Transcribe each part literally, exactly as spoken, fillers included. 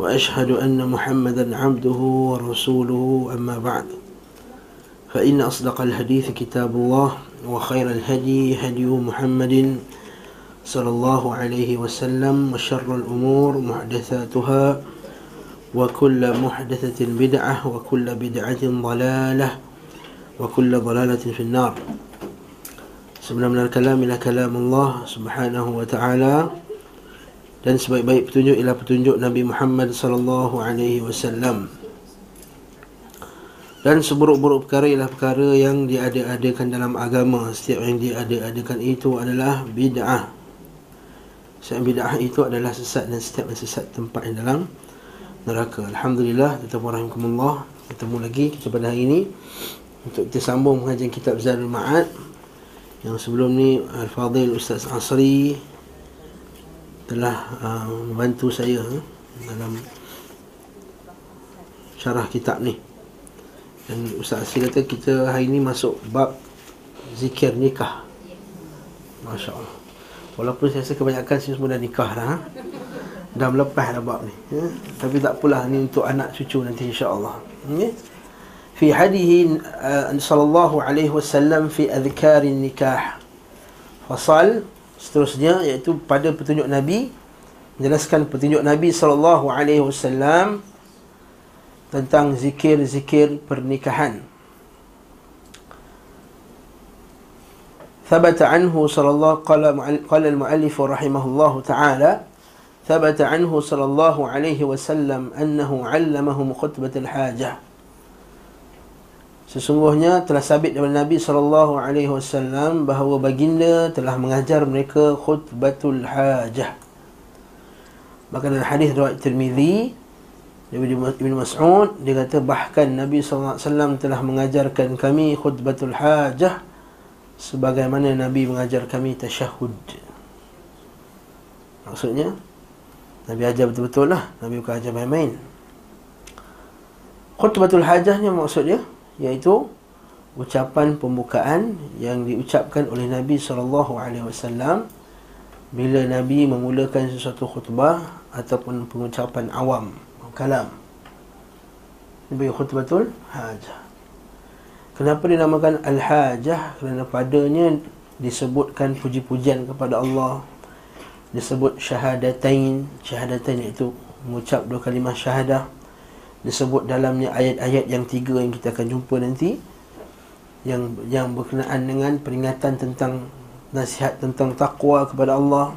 وأشهد أن محمدًا عبده ورسوله أما بعد فإن أصدق الحديث كتاب الله وخير الهدي هدي محمد صلى الله عليه وسلم وشر الأمور محدثاتها وكل محدثة بدعة وكل بدعة ضلالة وكل ضلالة في النار. سبحان من الكلام إلى كلام الله سبحانه وتعالى. Dan sebaik-baik petunjuk ialah petunjuk Nabi Muhammad sallallahu alaihi wasallam. Dan seburuk-buruk perkara ialah perkara yang diada-adakan dalam agama. Setiap yang diada-adakan itu adalah bid'ah. Setiap bid'ah itu adalah sesat, dan setiap yang sesat tempatnya dalam neraka. Alhamdulillah, kita warahmatullah. Ketemu lagi kita pada hari ini untuk kita sambung mengajar kitab Zadul Ma'ad. Yang sebelum ni Al-Fadhil Ustaz Asri telah uh, membantu saya dalam syarah kitab ni. Dan Ustaz Asri kata kita hari ni masuk bab zikir nikah. Masya Allah. Walaupun saya rasa kebanyakan semua dah nikah dah, ha? Dah melepas dah bab ni, ya? Tapi tak apalah, ni untuk anak cucu nanti insya-Allah. Ya. Fi hadihi sallallahu alaihi wasallam fi adhkarin nikah. Fasal seterusnya, iaitu pada petunjuk Nabi, menjelaskan petunjuk Nabi sallallahu alaihi wasallam tentang zikir-zikir pernikahan. Thabata anhu sallallahu qala qala al-muallif rahimahullahu taala, thabata anhu sallallahu alaihi wasallam annahu 'allamahum khutbat al-hajah. Sesungguhnya telah sabit daripada Nabi sallallahu alaihi wasallam bahawa baginda telah mengajar mereka khutbatul hajah. Bahkan dalam hadis riwayat Tirmizi daripada Ibn Mas'ud, dia kata bahkan Nabi sallallahu alaihi wasallam telah mengajarkan kami khutbatul hajah sebagaimana Nabi mengajar kami tasyahud. Maksudnya Nabi ajar betul-betul lah, Nabi bukan ajar main-main. Khutbatul hajahnya maksudnya iaitu ucapan pembukaan yang diucapkan oleh Nabi sallallahu alaihi wasallam bila Nabi memulakan sesuatu khutbah ataupun pengucapan awam, kalam. Nabi khutbatul hajah. Kenapa dinamakan al-hajah? Kerana padanya disebutkan puji-pujian kepada Allah, disebut syahadatain. Syahadatain iaitu mengucap dua kalimah syahadah. Disebut dalamnya ayat-ayat yang tiga yang kita akan jumpa nanti, yang yang berkenaan dengan peringatan tentang nasihat tentang taqwa kepada Allah.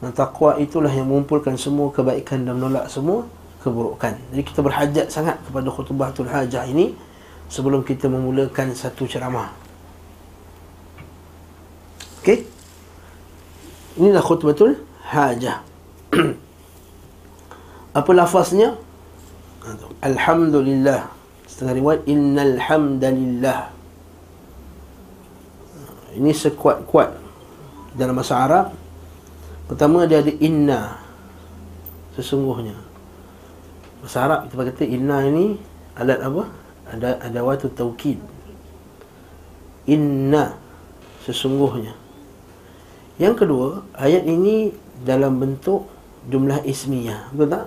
Dan taqwa itulah yang mengumpulkan semua kebaikan dan menolak semua keburukan. Jadi kita berhajat sangat kepada khutbatul hajah ini sebelum kita memulakan satu ceramah. Okey, inilah khutbatul hajah. Apa lafaznya? Alhamdulillah. Setengah riwayat innal hamdalillah. Ini sekuat-kuat dalam bahasa Arab. Pertama dia ada inna, sesungguhnya. Bahasa Arab kita kata inna ini alat apa? Ada adawatu taukid. Inna, sesungguhnya. Yang kedua, ayat ini dalam bentuk jumlah ismiyah, betul tak?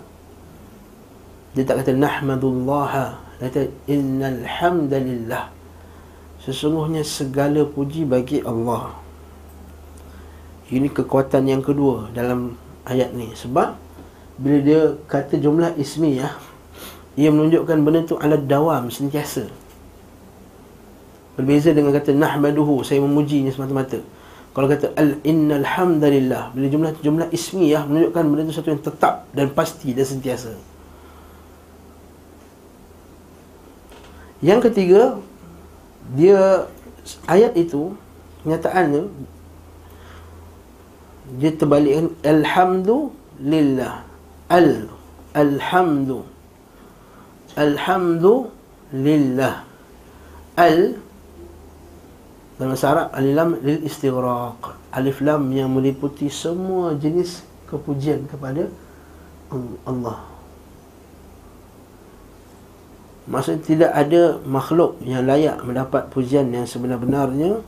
Dia tak kata nahmadullah, dia kata innal hamdalillah, sesungguhnya segala puji bagi Allah. Ini kekuatan yang kedua dalam ayat ni. Sebab bila dia kata jumlah ismiyah, ia menunjukkan benda tu ala dawam, sentiasa. Berbeza dengan kata nahmaduhu, saya memujinya semata-mata. Kalau kata innal hamdalillah, bila jumlah jumlah ismiyah menunjukkan benda tu satu yang tetap dan pasti dan sentiasa. Yang ketiga, dia ayat itu kenyataannya dia terbalikkan alhamdulillah. Al alhamdu alhamdu lillah. Al dalam bahasa Arab al-lam lil istighraq, alif lam yang meliputi semua jenis kepujian kepada Allah. Maksudnya tidak ada makhluk yang layak mendapat pujian yang sebenar-benarnya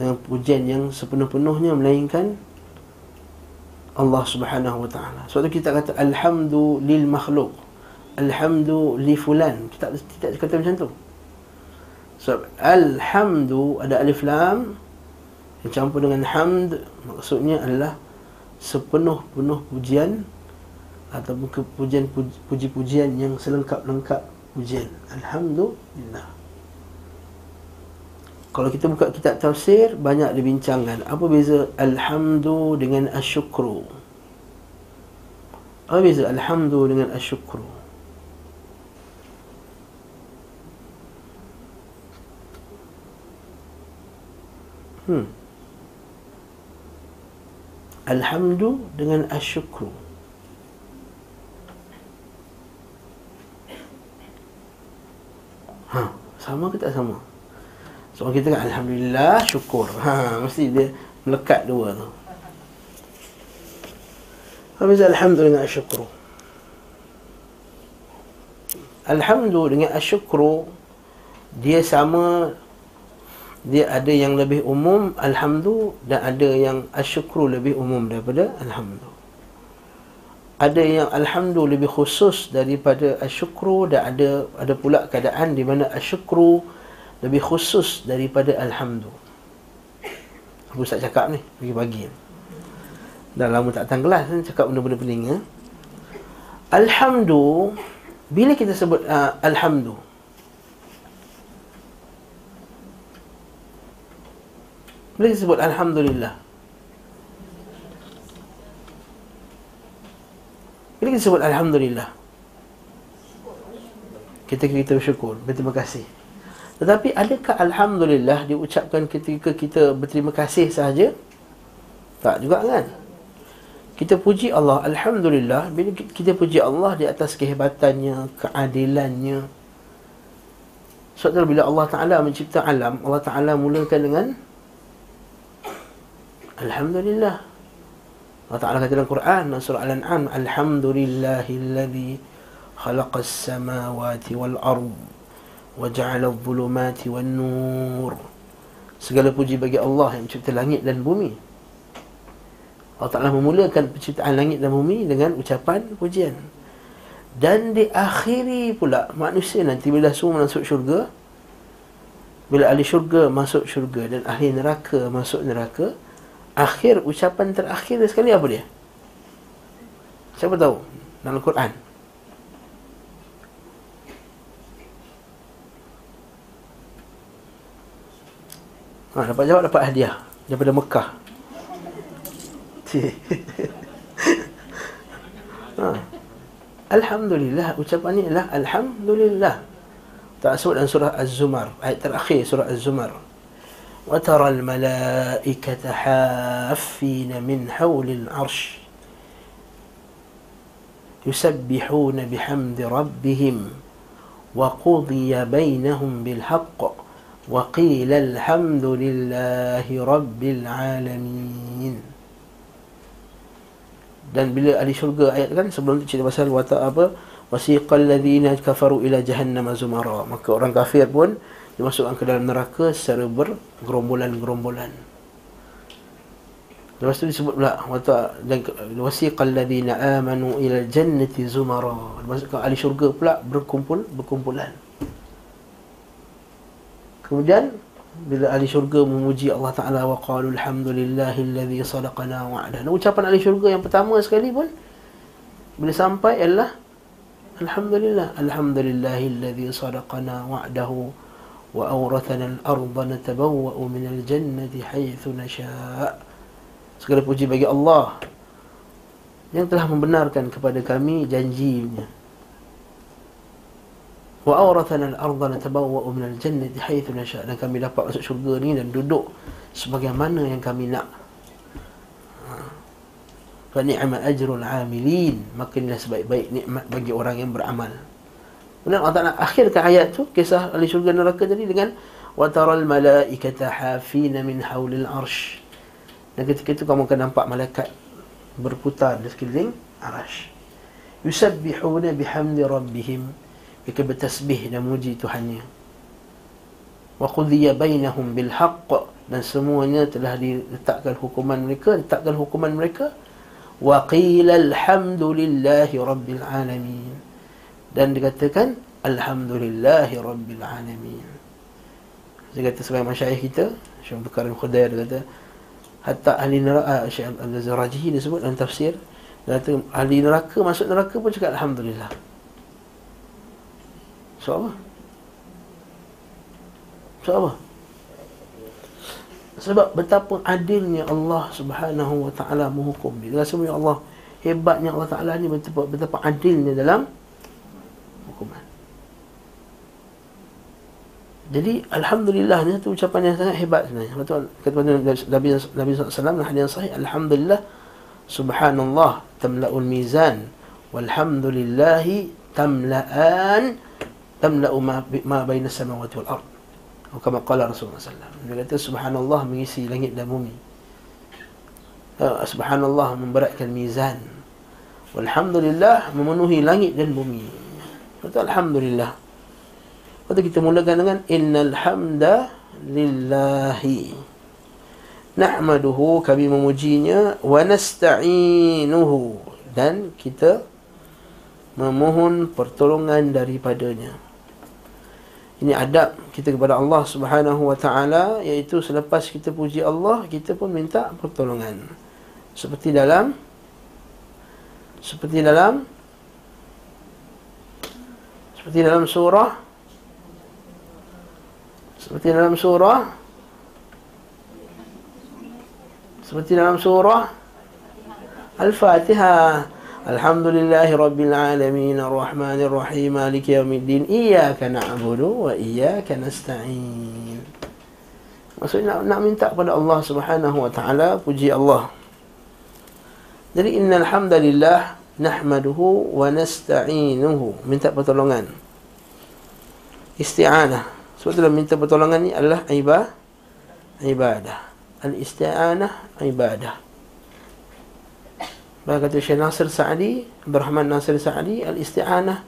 dan pujian yang sepenuh-penuhnya melainkan Allah Subhanahu Wa Taala. Sebab tu kita kata alhamdu lil makhluk, alhamdu li fulan. Kita tidak kata macam tu. Sebab alhamdu ada alif lam yang campur dengan hamd, maksudnya adalah sepenuh-penuh pujian ataupun kepujian, puji-pujian yang selengkap-lengkap pujian. Alhamdulillah. Kalau kita buka kitab tafsir, banyak dibincangkan apa beza alhamdu dengan asyukru. Apa beza alhamdu dengan asyukru? Hmm. Alhamdu dengan asyukru. Ha, sama ke tak sama? So kita kan alhamdulillah, syukur. Ha, mesti dia melekat dua tu. Habis alhamdulillah syukur. Alhamdulillah syukur dia sama, dia ada yang lebih umum alhamdu dan ada yang asyukru lebih umum daripada alhamdu. Ada yang alhamdu lebih khusus daripada asyukru dan ada ada pula keadaan di mana asyukru lebih khusus daripada alhamdu. Aku Ustaz cakap ni pagi-pagi. Dah lama tak datang kelas ni cakap benda-benda pening ya. Alhamdu bila kita sebut uh, alhamdu, bila kita sebut alhamdulillah, bila kita sebut alhamdulillah, kita kita bersyukur, berterima kasih. Tetapi adakah alhamdulillah diucapkan ketika kita berterima kasih sahaja? Tak juga kan? Kita puji Allah, alhamdulillah, bila kita puji Allah di atas kehebatannya, keadilannya. Sebab bila Allah Ta'ala mencipta alam, Allah Ta'ala mulakan dengan alhamdulillah. Allah Ta'ala kata dalam Quran, surah Al-An'am, alhamdulillahilladzi khalaqas samawati wal ardh wa ja'ala adh-dhulumati wan nur. Segala puji bagi Allah yang mencipta langit dan bumi. Allah Ta'ala memulakan penciptaan langit dan bumi dengan ucapan pujian. Dan diakhiri pula manusia nanti bila semua masuk syurga, bila ahli syurga masuk syurga dan ahli neraka masuk neraka, akhir ucapan terakhir sekali apa dia? Siapa tahu? Dalam Quran. Ha, dapat jawab dapat hadiah daripada Mekah. Ha. Alhamdulillah, ucapan ni adalah alhamdulillah. Tak sebut dalam surah Az-Zumar, ayat terakhir surah Az-Zumar. وَتَرَى الْمَلَائِكَةَ حَافِّينَ مِنْ حَوْلِ الْعَرْشِ يُسَبِّحُونَ بِحَمْدِ رَبِّهِمْ وَقُضِيَ بَيْنَهُمْ بِالْحَقِّ وَقِيلَ الْحَمْدُ لِلَّهِ رَبِّ الْعَالَمِينَ. Dan bila ahli syurga ayat kan, sebelum itu cerita pasal watak apa, وَسِيقَ الَّذِينَ كَفَرُوا إِلَى جَهَنَّمَ زُمَرًا. Maka orang kafir pun dimasukkan ke dalam neraka secara bergerombolan-gerombolan. Lepas tu disebut pula wata dan wasiqal ladina amanu ila jannati zumara. Dimasukkan ahli syurga pula berkumpul berkumpulan. Kemudian bila ahli syurga memuji Allah Taala wa qalu alhamdulillahillazi sadaqana wa'dah. Ucapan ahli syurga yang pertama sekali pun bila sampai ialah alhamdulillah, alhamdulillahillazi sadaqana wa'dahu wa awrathana al-ardha natabawwa'u min al-jannati haythu nasha'. Segala puji bagi Allah yang telah membenarkan kepada kami janjinya. Wa awrathana al-ardha natabawwa'u min al-jannati haythu nasha'. Dan kami dapat masuk syurga ni dan duduk sebagaimana yang kami nak. Fa ni'ma ajrul 'amilin. Maka inilah sebaik-baik nikmat bagi orang yang beramal. Kemudian Allah Ta'ala akhirkan ayat tu, kisah ahli syurga neraka tadi dengan وَتَرَى الْمَلَائِكَةَ حَافِينَ مِنْ حَوْلِ الْعَرْشِ. Dan ketika itu kamu akan nampak malaikat berputar di sekeliling arasy. يُسَبِّحُونَ بِحَمْدِ رَبِّهِمْ. Mereka bertasbih dan muji Tuhannya. وَقُضِيَ بَيْنَهُمْ بِالْحَقِّ. Dan semuanya telah diletakkan hukuman mereka, letakkan hukuman mereka. وَقِيلَ الْحَمْدُ لِلَّهِ رَبِّ الْعَالَمِينَ. Dan dikatakan alhamdulillah rabbil alamin. Dia kata sebagai masyayikh kita, Syedat Bukaram Khudair kata, hatta ahli neraka, Syekh Abdul Aziz Raji dia sebut dalam tafsir, dia kata ahli neraka masuk neraka pun cakap alhamdulillah. Sebab apa? Sebab apa? Sebab betapa adilnya Allah Subhanahu wa taala menghukum. Dia rasa ya Allah, hebatnya Allah Taala ni, betapa betapa adilnya dalam hukuman. Jadi alhamdulillah ni satu ucapan yang sangat hebat sebenarnya. Betul kata Nabi Nabi sallallahu alaihi wasallam, alhamdulillah subhanallah tamla'ul mizan walhamdulillah tamla'an tamla'u ma baina samawati wal ard. Kama qala Rasulullah sallallahu alaihi wasallam. Dia kata subhanallah mengisi langit dan bumi. Subhanallah memberatkan mizan. Walhamdulillah memenuhi langit dan bumi. Betul alhamdulillah. Lepas kita mulakan dengan innal hamda lillahi nahmaduhu, kami memujinya, wa nasta'inuhu, dan kita memohon pertolongan daripadanya. Ini adab kita kepada Allah Subhanahu wa taala, iaitu selepas kita puji Allah, kita pun minta pertolongan. Seperti dalam seperti dalam seperti dalam surah Seperti dalam surah Seperti dalam surah Al-Fatihah. Alhamdulillahi Rabbil Alamin Ar-Rahmanir Rahim Maliki Yawmiddin Iyaka na'budu wa iyaka nasta'in. Maksudnya nak, nak minta kepada Allah Subhanahu wa ta'ala, puji Allah. Jadi innal hamdalillah nahmaduhu wa nasta'inuhu, minta pertolongan, isti'anah. Sebab tu minta pertolongan ni adalah ibadah. Ibadah. Al-isti'anah ibadah. Bahkan kata Syekh Nasir Sa'di, Abdurrahman Nasir Sa'di, al-isti'anah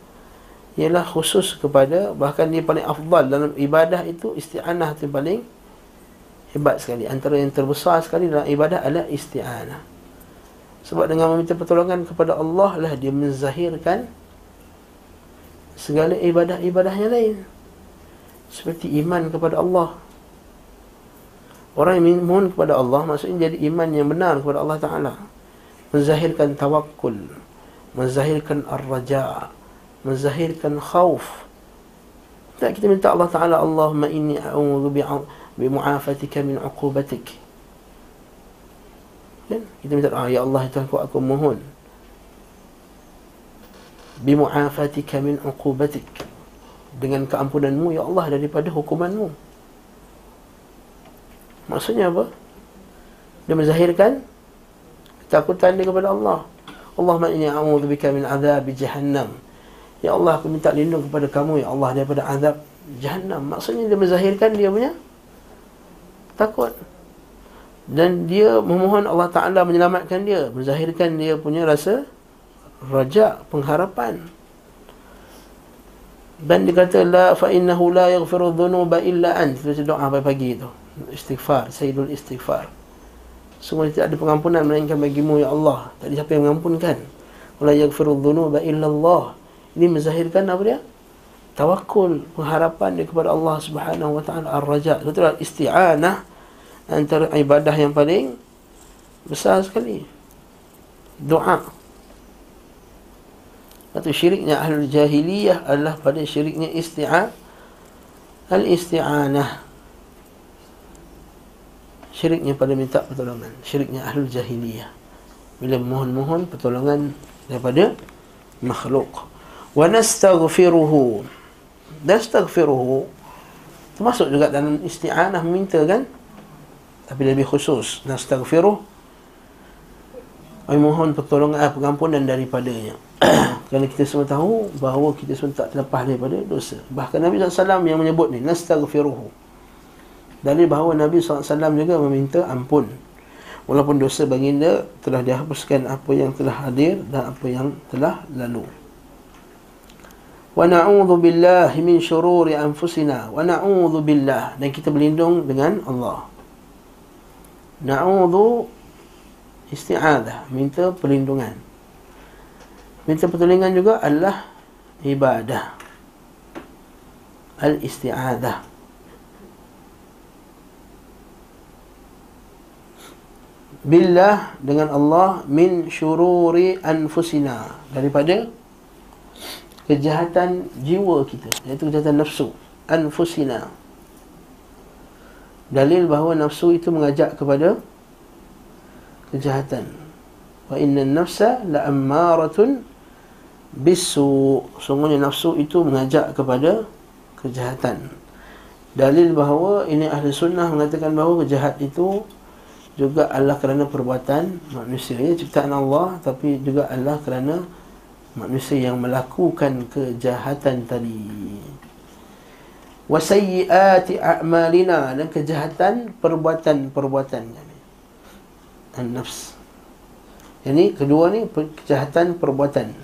ialah khusus kepada, bahkan dia paling afdal dalam ibadah itu, isti'anah tu paling hebat sekali. Antara yang terbesar sekali dalam ibadah adalah isti'anah. Sebab dengan meminta pertolongan kepada Allah lah dia menzahirkan segala ibadah-ibadahnya lain. Seperti iman kepada Allah. Orang yang mohon kepada Allah, maksudnya jadi iman yang benar kepada Allah Ta'ala. Menzahirkan tawakul, menzahirkan ar-raja', menzahirkan khauf. Tak, kita minta Allah Ta'ala, Allahumma inni a'udhu bimu'afatika min uqubatik. Kan? Kita minta, ah, ya Allah Tuhanku, aku mohon bimu'afatika min uqubatik, dengan keampunanmu ya Allah daripada hukumanmu. Maksudnya apa? Dia menzahirkan ketakutan dia kepada Allah. Allahumma inni a'udzubika min azab jahannam. Ya Allah, aku minta lindung kepada kamu ya Allah daripada azab jahannam. Maksudnya dia menzahirkan dia punya takut, dan dia memohon Allah Ta'ala menyelamatkan dia, menzahirkan dia punya rasa raja, pengharapan. Dan dikata la fa innahu la yaghfiru dhunuba illa anta. Itu doa pagi-pagi itu, istighfar, sayyidul istighfar. Semua tidak ada pengampunan melainkan bagimu ya Allah. Tak ada siapa yang mengampunkan. La yaghfiru dhunuba illa Allah. Ini menzahirkan apa dia? Tawakul, pengharapan dia kepada Allah Subhanahu wa taala, ar-raja. Itu isti'anah, antara ibadah yang paling besar sekali. Doa. Atau syiriknya ahlul jahiliyah adalah pada syiriknya isti'an al-isti'anah. Syiriknya pada minta pertolongan, syiriknya ahlul jahiliyah, bila mohon-mohon pertolongan daripada makhluk. Wa nastaghfiruhu. Nastaghfiruhu termasuk juga dalam isti'anah, meminta kan, tapi lebih khusus nastaghfiruh, memohon pertolongan, pengampunan daripadanya. Kerana kita semua tahu bahawa kita semua tak terlepas daripada dosa. Bahkan Nabi sallallahu alaihi wasallam yang menyebut ni, nastaghfiruhu, dari bahawa Nabi sallallahu alaihi wasallam juga meminta ampun walaupun dosa baginda telah dihapuskan apa yang telah hadir dan apa yang telah lalu. Wa na'udzu billahi min syururi anfusina wa na'udzu billah, dan kita berlindung dengan Allah. Na'udzu isti'adzah, minta perlindungan. Minta pertolongan juga adalah ibadah. Al-isti'adzah. Billah, dengan Allah, min syururi anfusina, daripada kejahatan jiwa kita, iaitu kejahatan nafsu. Anfusina, dalil bahawa nafsu itu mengajak kepada kejahatan. Wa inna nafsa la'ammaratun bisu, sungguhnya nafsu itu mengajak kepada kejahatan. Dalil bahawa ini ahli sunnah mengatakan bahawa kejahat itu juga adalah kerana perbuatan manusia, ia ciptaan Allah, tapi juga adalah kerana manusia yang melakukan kejahatan tadi. Wasayyi'ati a'malina, dan kejahatan perbuatan-perbuatan kami. An-nafs. Ini kedua ni kejahatan perbuatan.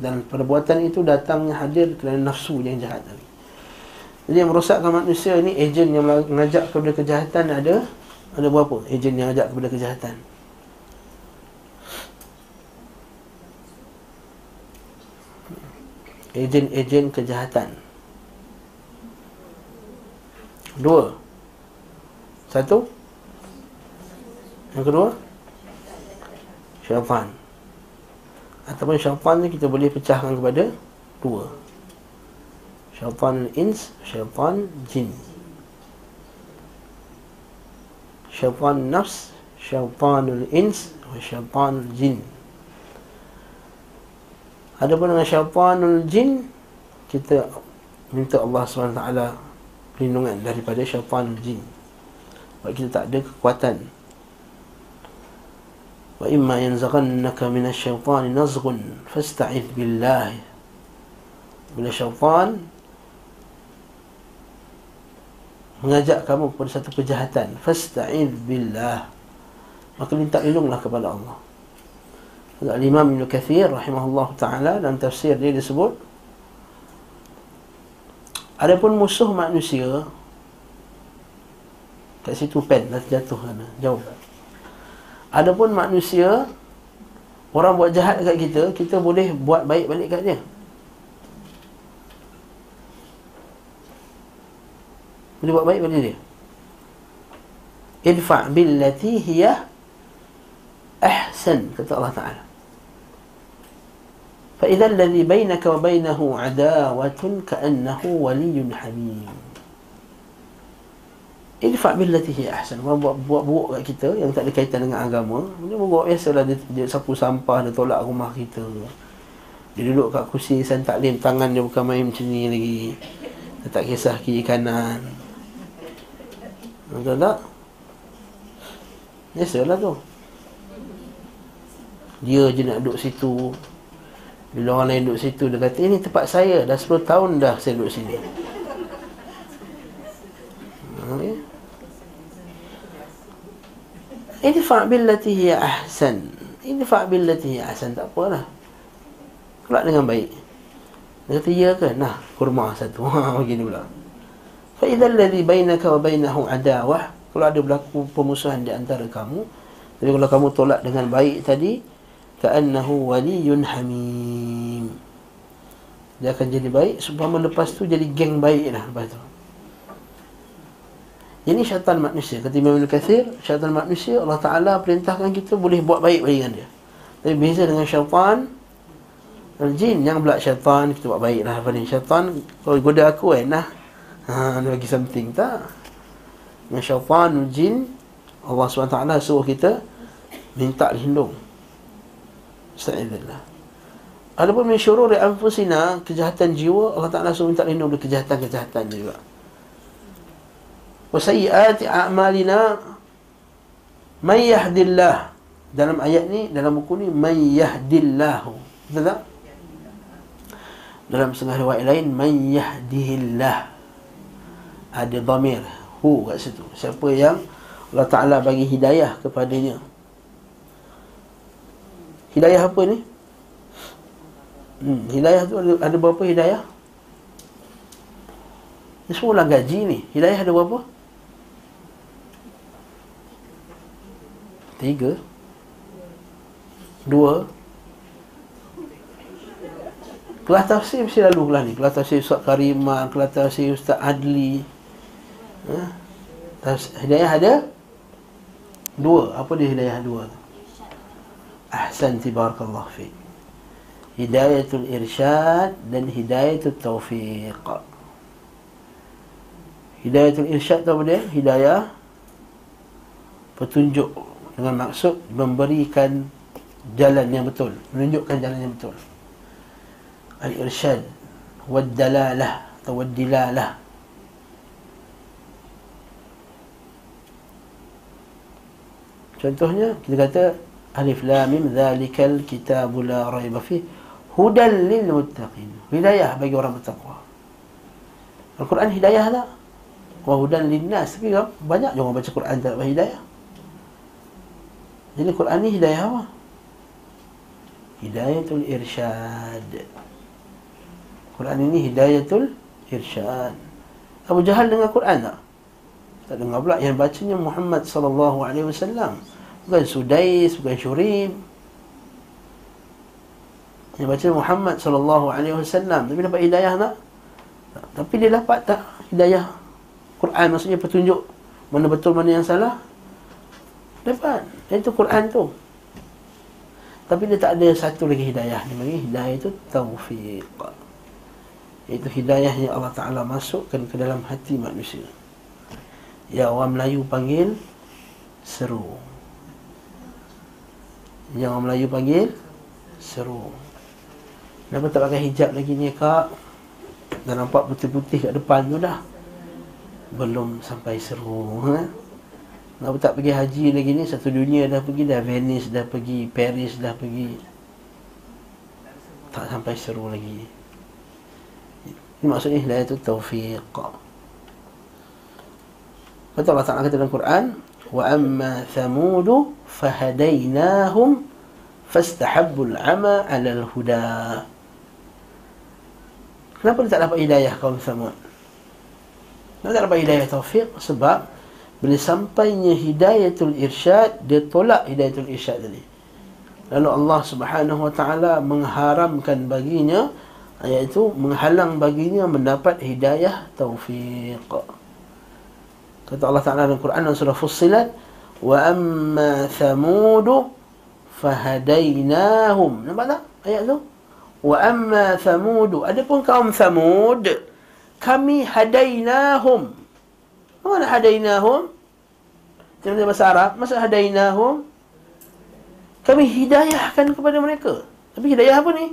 Dan perbuatan itu datangnya hadir kerana nafsu yang jahat tadi. Jadi yang merosakkan manusia ni, ejen yang mengajak kepada kejahatan ada ada berapa? Ejen yang mengajak kepada kejahatan. Ejen-ejen kejahatan dua. Satu, yang kedua syaitan. Ataupun syaitan ni kita boleh pecahkan kepada dua, syaitan ins, syaitan jin. Syaitan nafs, syaitanul ins, syaitan jin. Adapun dengan syaitanul jin, kita minta Allah subhanahu wa taala perlindungan daripada syaitanul jin, sebab kita tak ada kekuatan. Wa imma yanzaghannaka minasy syaitani nazghun fasta'idh billah. Bila syaitan mengajak kamu kepada satu kejahatan, fasta'idh billah, maka minta lindunglah kepada Allah. Al-Imam Ibn Kathir rahimahullah ta'ala dalam tafsir dia disebut, adapun musuh manusia, kat situ pen dah jatuh sana, jauh. Adapun manusia, orang buat jahat dekat kita, kita boleh buat baik balik kat dia. Boleh buat baik balik dia. Idfa' billati hiya ahsan, kata Allah Ta'ala, فَإِذَا الَّذِي بَيْنَكَ وَبَيْنَهُ عَدَاوَةٌ كَأَنَّهُ وَلِيٌّ حَمِيمٌ. Idfa' billati hiya ahsan. Orang buat buruk kat kita yang tak ada kaitan dengan agama, dia buruk biasalah, dia, dia sapu sampah, dia tolak rumah kita, dia duduk kat kursi san taklim, tangan dia bukan main macam ni lagi, dia tak kisah kiri kanan, betul tak? Biasalah tu. Dia je nak duduk situ. Bila orang lain duduk situ, dia kata, ini tempat saya, dah sepuluh tahun dah saya duduk sini. Okay. Idfa' billati hiya ahsan. Idfa' billati hiya ahsan, tak apalah, kelak dengan baik. Dia kata, ya ke? Nah, kurma satu. Haa, begini pula. Fa'idhal ladhi bainaka wa bainahu adawah, kalau ada berlaku pemusuhan di antara kamu, tapi kalau kamu tolak dengan baik tadi, ka'annahu waliyun hamim, dia akan jadi baik, supaya lepas tu jadi geng baik lah lepas tu. Ini syaitan manusia. Kata Imam Al-Kathir, syaitan manusia Allah Ta'ala perintahkan kita boleh buat baik bagi dia. Tapi beza dengan syaitan al-jin, yang pula syaitan kita buat baik lah. Syaitan, kalau goda aku eh nah, ha, dia bagi something tak. Dengan syaitan al-jin, Allah subhanahu wa taala suruh kita minta lindung. Astagfirullah. Adapun min syururi anfusina, kejahatan jiwa, Allah Taala suruh minta lindung dari kejahatan-kejahatan juga. Wa sayyi'ati a'malina may yahdillah. Dalam ayat ni, dalam buku ni, may yahdillahu. Betul tak? Dalam setengah riwayat lain, man yahdihillah, ada dhamir hu kat situ. Siapa yang Allah Ta'ala bagi hidayah kepadanya. Hidayah apa ni? Hmm, hidayah tu ada, ada berapa hidayah? Ini semua ulang gaji ni. Hidayah ada berapa? Tiga. Dua. Kelas tafsir mesti lalu kelas ni. Kelas tafsir Ustaz Karimah, kelas tafsir Ustaz Adli. Ha? Tafsir, hidayah ada dua. Apa dia hidayah dua? Ahsanti barakallahu fiik. Hidayatul irsyad dan hidayatul taufiq. Hidayatul irsyad tu apa dia? Hidayah petunjuk dengan maksud memberikan jalan yang betul, menunjukkan jalan yang betul. Al-irsyad wad-dalalah atau wad-dilalah. Contohnya kita kata alif lam mim zalikal kitabu la raiba fihi hudal lil muttaqin. Hidayah bagi orang bertakwa. Al-Quran hidayah tak? Wa hudan linnas. Tapi banyak je orang baca Quran tak dapat hidayah. Jadi Quran ni hidayah apa? Hidayatul irsyad. Quran ini hidayatul irsyad. Abu Jahal dengar Quran tak? Tak dengar pula. Yang bacanya Muhammad sallallahu alaihi wasallam. Bukan Sudais, bukan Syurim. Yang bacanya Muhammad sallallahu alaihi wasallam. Tapi dapat hidayah tak? tak? Tapi dia dapat tak hidayah Quran, maksudnya petunjuk mana betul mana yang salah? Dapat. Itu Quran tu. Tapi dia tak ada satu lagi hidayah. Dia panggil hidayah itu taufiq. Itu hidayah yang Allah Ta'ala masukkan ke dalam hati manusia. Ya, orang Melayu panggil seru. Ya, orang Melayu panggil seru. Kenapa tak pakai hijab lagi ni kak? Dah nampak putih-putih kat depan tu dah. Belum sampai seru. Ha? Nak tak pergi haji lagi ni, satu dunia dah pergi dah. Venice dah pergi, Paris dah pergi. Tak sampai seru lagi. Ini maksudnya hidayah tu taufiq. Kata Allah Ta'ala kata dalam Quran, wa amma thamudu fahadainahum fastahabbul ama alal huda. Kenapa dia tak dapat hidayah kaum Thamud? Kenapa tak dapat hidayah taufiq? Sebab bila sampainya hidayatul irsyad, dia tolak hidayatul irsyad tadi. Lalu Allah Subhanahu Wa Ta'ala mengharamkan baginya, iaitu menghalang baginya mendapat hidayah taufiq. Kata Allah Ta'ala dalam Quran dalam surah Fussilat, wa amma thamudu fahadainahum. Nampak tak ayat tu? Wa amma thamudu, adapun kaum Thamud, kami hadainahum. Mana hadainahum? Dalam bahasa Arab, maksud hadainahum, kami hidayahkan kepada mereka. Tapi hidayah apa ni?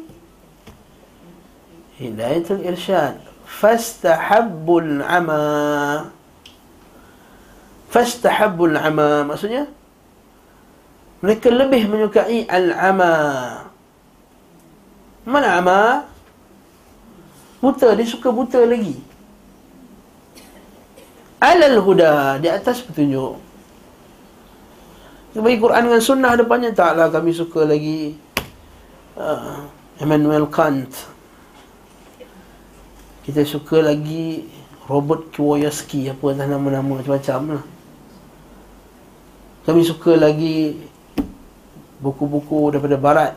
Hidayatul irsyad. Fastahabbul ama. Fastahabbul ama maksudnya mereka lebih menyukai al-ama. Mana ama? Buta, dia suka buta lagi. Alal huda, di atas petunjuk. Kita bagi Quran dengan sunnah depannya. Taklah kami suka lagi uh, Immanuel Kant. Kita suka lagi Robert Kiyosaki. Apa entah nama-nama macam-macam lah. Kami suka lagi buku-buku daripada barat,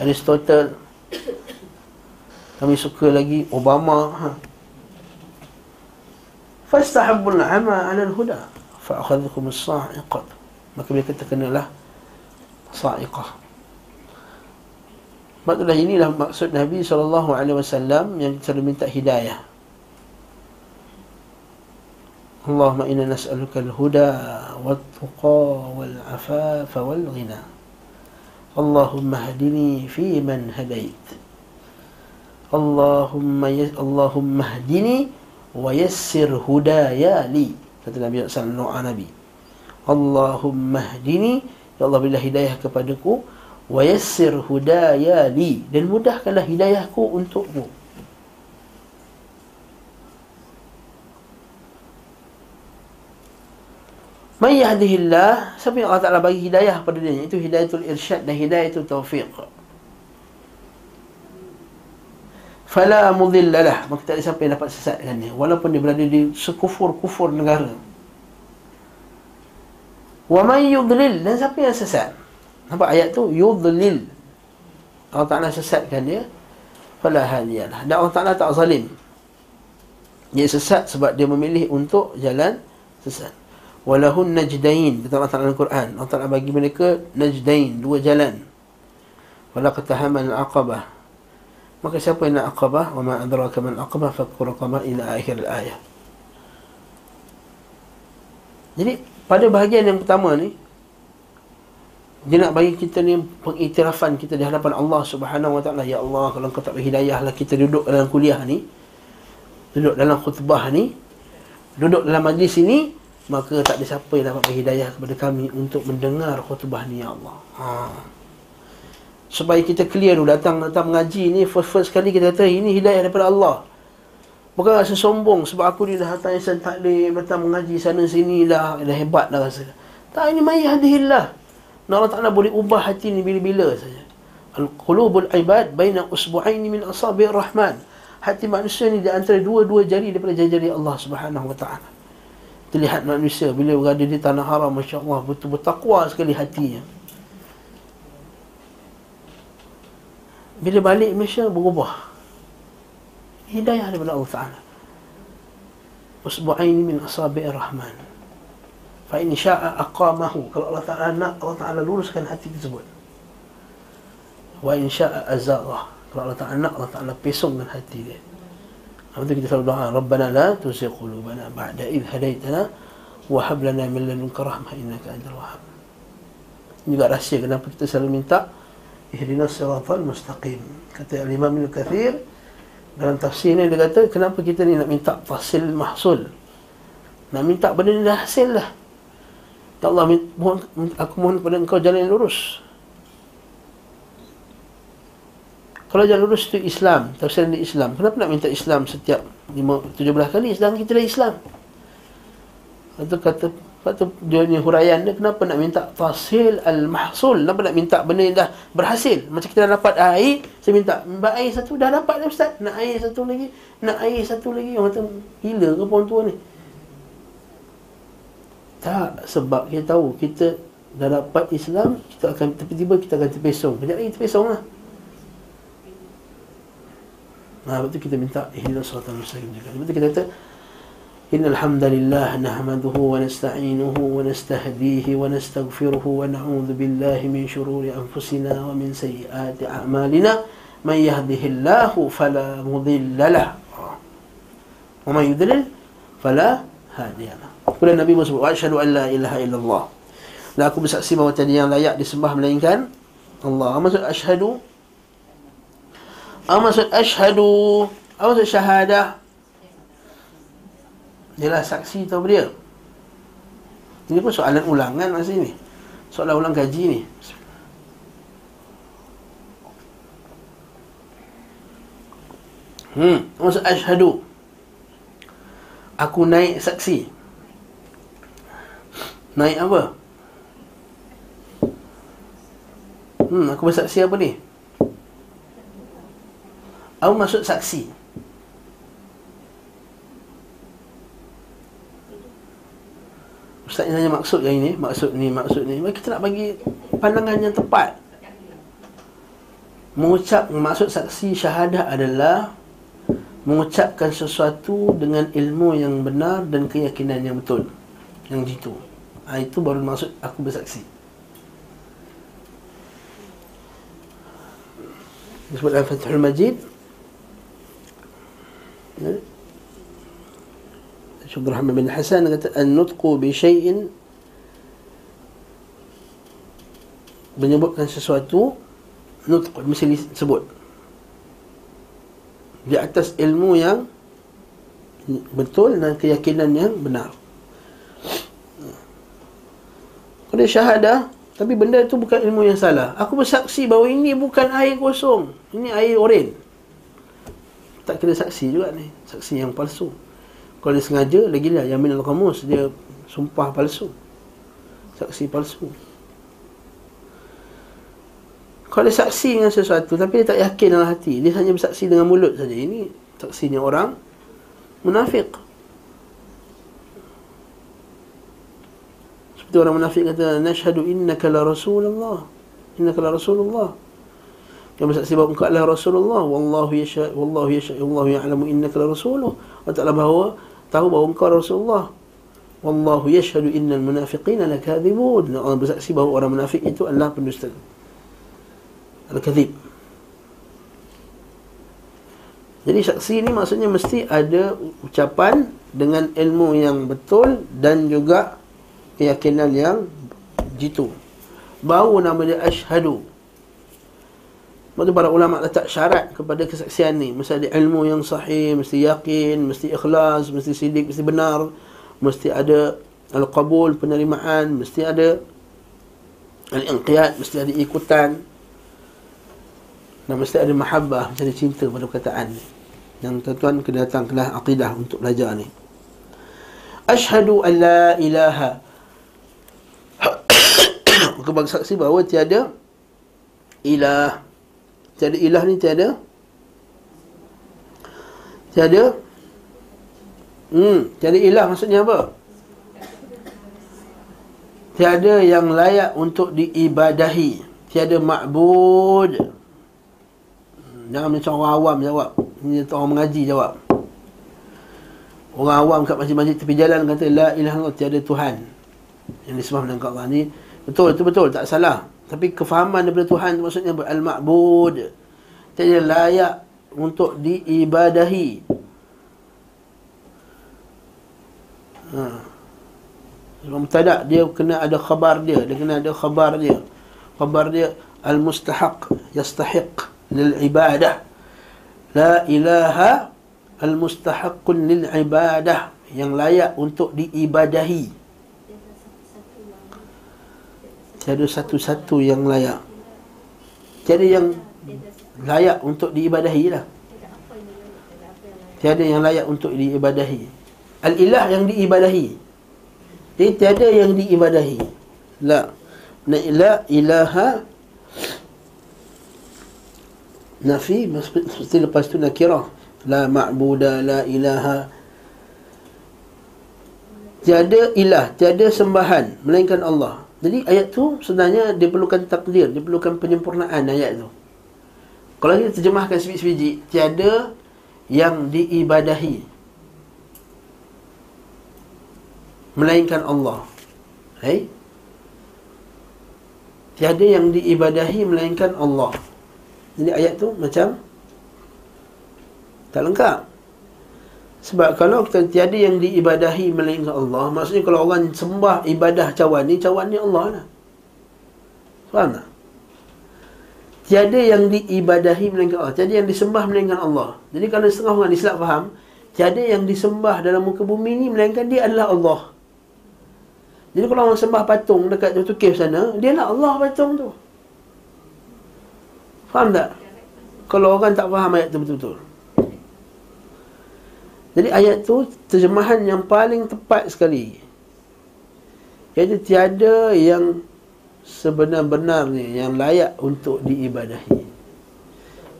Aristotle. Kami suka lagi Obama. Ha. Fastahabbul 'ama 'ala al-huda fa akhadhkum as-sa'iqah. Maka mereka terkenalah sa'iqah. Maksudlah inilah maksud Nabi sallallahu alaihi wasallam yang selalu minta hidayah. Allahumma inna nas'aluka al-huda wat-tuqa wal-'afafa wal-ghina. Allahumma hdini fi man hadait. Allahumma ya Allahumma hdini wa yassir hudaya li. Kata Nabi sallallahu alaihi wasallam, Allahumma hdini, ya Allah berilah hidayah kepadaku, wa yassir hudaya li, dan mudahkanlah hidayahku untukmu. Man yahdihillah, siapa yang Allah Ta'ala bagi hidayah pada dia, itu hidayatul irsyad dan hidayatul taufiq. Fala mudhillalah, maka tak ada siapa yang dapat sesatkan dia, walaupun dia berada di sekufur-kufur negara. Wa man yudlil, dan siapa yang sesat. Nampak ayat tu, yudlil, Allah Ta'ala sesatkan dia. Fala hadiyalah, dan Allah Ta'ala tak zalim. Dia sesat sebab dia memilih untuk jalan sesat. Walahun najdain, kata Allah Ta'ala Al-Quran, Allah Ta'ala bagi mereka najdain, dua jalan. Wala qatahamal aqabah, maka siapa yang nak aqabah, wa ma adraka man aqabah fakku raqabah, ila akhir ayat. Jadi pada bahagian yang pertama ni, dia nak bagi kita ni pengiktirafan kita di hadapan Allah Subhanahu Wa Taala. Ya Allah, kalau kau tak bagi hidayahlah kita duduk dalam kuliah ni, duduk dalam khutbah ni, duduk dalam majlis ini, maka tak ada siapa yang dapat bagi hidayah kepada kami untuk mendengar khutbah ni, Ya Allah. Ha, supaya kita clear dulu, datang-datang mengaji ni, first-first sekali kita kata, ini hidayah daripada Allah. Bukan rasa sombong, sebab aku ni dah hantar insan taklim, datang mengaji sana sini dah, dah hebat dah rasa. Tak, ini mayah dihillah. Dan Allah Ta'ala boleh ubah hati ni bila-bila saja. Al-qulubul ibad baina usbu'aini min asabir rahman. Hati manusia ni di antara dua-dua jari daripada jari-jari Allah Subhanahu Wa Ta'ala. Terlihat manusia bila berada di tanah haram, Masya Allah, betul-betul bertakwa sekali hatinya. Bila balik Malaysia, berubah. Hidayah daripada Allah Ta'ala. Usbu'aini min asabi'ir rahman. Fa'in sya'a aqamahu. Kalau Allah Ta'ala nak, Allah Ta'ala luruskan hati tersebut. Wa'in sya'a azarah. Kalau Allah Ta'ala nak, Allah Ta'ala pesongkan hati dia. Lepas tu kita selalu doa, Rabbana la tuzigh qulubana ba'da idh hadaitana wa hab lana min ladunka rahmah innaka antal wahhab. Ini juga rahsia kenapa kita selalu minta ihdinas siratal mustaqim. Kata Imam Al-Kathir dalam tafsir ni, dia kata kenapa kita ni nak minta tahsil mahsul, nak minta benda ni dah hasil lah. Ya Allah, mohon, aku mohon kepada engkau jalan yang lurus. Kalau jalan lurus itu Islam, tafsir ni Islam, kenapa nak minta Islam setiap lima, tujuh belas kali sedangkan kita dah Islam? Itu kata, lepas tu dia ni huraian dia, kenapa nak minta tahsil al-mahsul, kenapa nak minta benda yang dah berhasil? Macam kita dah dapat air, saya minta minta air satu, dah dapat dah Ustaz, nak air satu lagi, nak air satu lagi. Orang kata, gila ke puan tua ni? Tak, sebab kita tahu kita dah dapat Islam, kita akan tiba-tiba kita akan terpesong, kejap lagi terpesong lah. Nah, lepas tu kita minta ihdinas siratal mustaqim. Lepas tu kita kata Innal hamdalillah nahmaduhu wa nasta'inuhu wa nastahdihi wa nastaghfiruhu wa na'udzu billahi min shururi anfusina wa min sayyiati a'malina man yahdihillahu fala mudhillalah wa man yudlil fala hadiyalah. Kemudian Nabi Muhammad sallallahu alaihi wasallam, asyhadu an la ilaha illallah, dan aku bersaksi bahawa tiada yang layak disembah melainkan Allah. Maksud asyhadu, maksud asyhadu, maksud syahadah, ialah saksi atau dia. Ini pun soalan ulangan masa ni, soalan ulang kaji ni. Hmm, maksud asyhadu, aku naik saksi. Naik apa? Hmm, aku bersaksi apa ni? Aku maksud saksi. Ustaz ni tanya maksud yang ini, maksud ni, maksud ni. Kita nak bagi pandangan yang tepat. Mengucap, maksud saksi syahadah adalah mengucapkan sesuatu dengan ilmu yang benar dan keyakinan yang betul, yang jitu. Ha, itu baru maksud aku bersaksi. Disebut dalam Fathul Majid, ya? Syekh Rahman bin Hasan kata an-nutqu bi syai'in, menyebutkan sesuatu, nutq mesti disebut di atas ilmu yang betul dan keyakinan yang benar. Kalau syahadah, Tapi benda tu bukan ilmu yang salah. Aku bersaksi bahawa ini bukan air kosong, ini air oren. Tak kira saksi juga ni, saksi yang palsu. Kalau dia sengaja, lagilah yang minal kamus, dia sumpah palsu, saksi palsu. Kalau dia saksi dengan sesuatu tapi dia tak yakin dalam hati, dia hanya bersaksi dengan mulut saja, ini saksinya orang munafik. Orang munafik kata, nashhadu innaka la rasulullah, innaka la rasulullah, yang bersaksi bahawa engkau adalah Rasulullah. Wallahu yashhadu, wallahu yashhadu, wallahu ya'lamu innaka la rasuluh, Allah Ta'ala bahawa tahu bahawa engkau Rasulullah. Wallahu yashhadu innal munafiqina lakadhibun, orang bersaksi bahawa orang munafik itu adalah pendusta, al-kadhib. Jadi saksi ni maksudnya mesti ada ucapan dengan ilmu yang betul dan juga keyakinan yang jitu, baru nama dia asyhadu. Sebab tu para ulama letak syarat kepada kesaksian ni, mesti ada ilmu yang sahih, mesti yakin, mesti ikhlas, mesti sidik, mesti benar, mesti ada al-qabul, penerimaan, mesti ada al-inqiyad, mesti ada ikutan, dan mesti ada mahabbah, mesti ada cinta pada perkataan ni. Yang tuan-tuan kena datang kelas akidah untuk belajar ni. Asyhadu an la ilaha, aku bersaksi bahawa tiada ilah. Tiada ilah ni tiada Tiada hmm, tiada ilah maksudnya apa? Tiada yang layak untuk diibadahi, tiada ma'bud. Jangan macam orang awam jawab, ni orang mengaji jawab. Orang awam kat masjid-masjid tepi jalan kata la ilaha illallah, tiada Tuhan yang disembah dengan Allah ni. Betul, itu betul, tak salah. Tapi kefahaman daripada Tuhan maksudnya al-ma'bud, tiada layak untuk diibadahi. Ha. Sebab mubtada' dia kena ada khabar dia, dia kena ada khabar dia. Khabar dia al-mustahaq, yastahiq lil ibadah. La ilaha al-mustahaqun lil ibadah, yang layak untuk diibadahi. Tiada satu-satu yang layak. Tiada yang layak untuk diibadahi lah. Tiada yang layak untuk diibadahi. Al-ilah yang diibadahi. Jadi tiada yang diibadahi. La, la ilaha nafi, mesti lepas tu nakirah. La ma'budah, la ilaha, tiada ilah, tiada sembahan melainkan Allah. Jadi ayat tu sebenarnya diperlukan takdir, diperlukan penyempurnaan ayat tu. Kalau kita terjemahkan sebiji-sebiji, tiada yang diibadahi melainkan Allah. Hai? Tiada yang diibadahi melainkan Allah. Jadi ayat tu macam tak lengkap. Sebab kalau kita tiada yang diibadahi melainkan Allah, maksudnya kalau orang sembah ibadah cawan ni, cawan ni Allah lah. Faham tak? Tiada yang diibadahi melainkan Allah, tiada yang disembah melainkan Allah. Jadi kalau setengah orang disilap faham, tiada yang disembah dalam muka bumi ni melainkan dia adalah Allah. Jadi kalau orang sembah patung dekat Batu Cave sana, dia lah Allah patung tu. Faham tak? Kalau orang tak faham ayat tu betul-betul. Jadi ayat tu terjemahan yang paling tepat sekali, iaitu tiada yang sebenar-benarnya yang layak untuk diibadahi.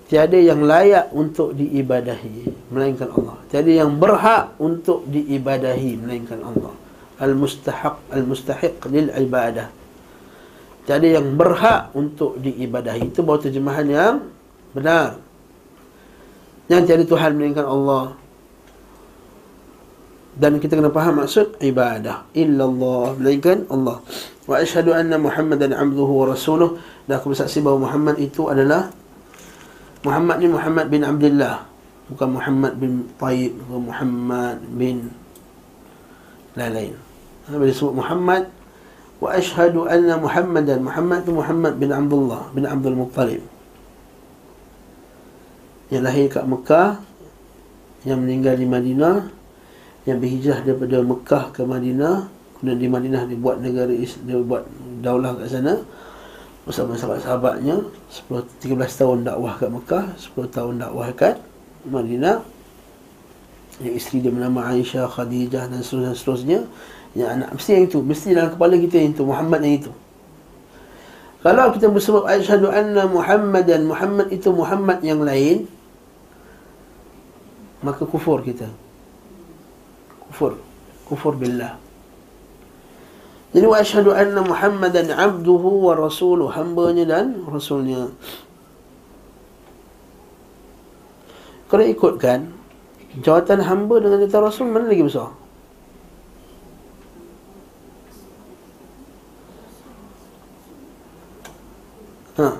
Tiada yang layak untuk diibadahi melainkan Allah. Tiada yang berhak untuk diibadahi melainkan Allah. Al-mustahaq, al-mustahiq lil ibadah. Tiada yang berhak untuk diibadahi. Itu baru terjemahan yang benar. Yang tiada Tuhan melainkan Allah. Dan kita kena faham maksud ibadah, illallah, melainkan Allah. Wa asyhadu anna Muhammadan abduhu wa rasuluh, dan aku bersaksi bahawa Muhammad itu adalah, Muhammad ni Muhammad bin Abdullah, bukan Muhammad bin Taib, bukan Muhammad bin lain-lain. Bila sebut Muhammad, wa asyhadu anna Muhammadan, Muhammad tu Muhammad bin Abdullah bin Abdul Muttalib, yang lahir kat Mekah, yang meninggal di Madinah, yang berhijrah daripada Mekah ke Madinah, dan di Madinah dibuat negara, dibuat daulah kat sana bersama sahabat-sahabatnya. Sepuluh, tiga belas tahun dakwah kat Mekah, sepuluh tahun dakwah kat Madinah. Yang isteri dia bernama Aisyah, Khadijah dan seterusnya. Yang anak, mesti yang itu, mesti dalam kepala kita yang itu, Muhammad yang itu. Kalau kita bersebut asyhadu anna Muhammadan, Muhammad itu Muhammad yang lain, maka kufur kita. Kufur, kufur billah. Jadi wa asyhadu anna Muhammadan abduhu wa rasuluh, hambanya dan rasulnya. Kalau ikutkan jawatan hamba dengan jawatan rasul, mana lagi besar? Ha.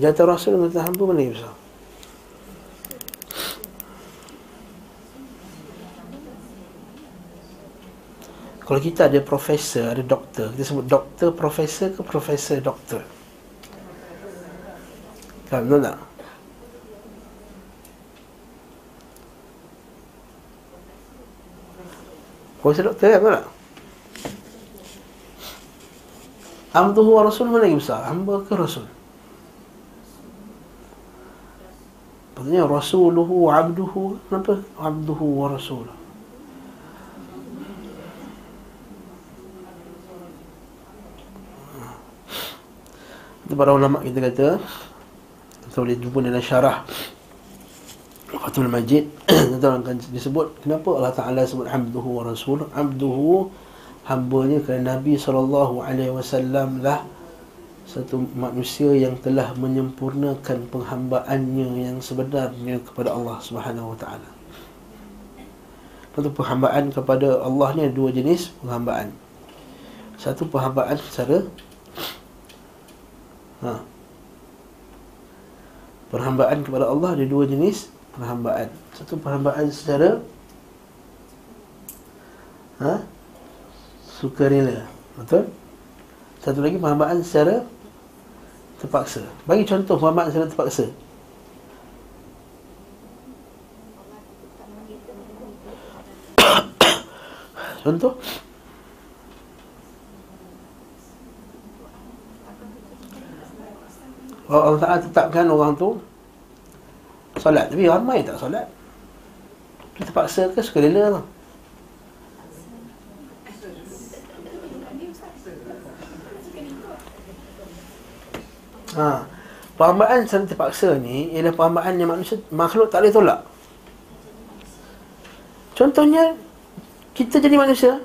Jawatan rasul dengan jawatan hamba, mana lagi besar? Kalau kita ada profesor, ada doktor, kita sebut doktor profesor ke profesor doktor? Kan betul tak? Profesor doktor kan betul tak? Abduhu wa rasul, mana lagi besar? Hamba ke rasul? Maksudnya rasuluhu wa abduhu. Kenapa? Abduhu wa rasuluhu. Para ulama kita kata, kita boleh jumpa dalam syarah Fathul Majid, kita akan disebut kenapa Allah Ta'ala sebut abduhu wa rasul. Abduhu, hambanya, kerana Nabi sallallahu alaihi wasallam lah satu manusia yang telah menyempurnakan penghambaannya yang sebenarnya kepada Allah subhanahu wa taala. Lepas tu penghambaan kepada Allah ni ada dua jenis penghambaan. Satu penghambaan secara Ha. Perhambaan kepada Allah ada dua jenis perhambaan. Satu perhambaan secara ha? sukarela, betul? Satu lagi perhambaan secara terpaksa. Bagi contoh perhambaan secara terpaksa. Contoh Allah Ta'ala tetapkan orang tu solat, tapi ramai tak solat. Kita paksa ke sukarela tu? Ha. Perhambaan secara terpaksa ni ialah perhambaan yang manusia, makhluk tak boleh tolak. Contohnya kita jadi manusia,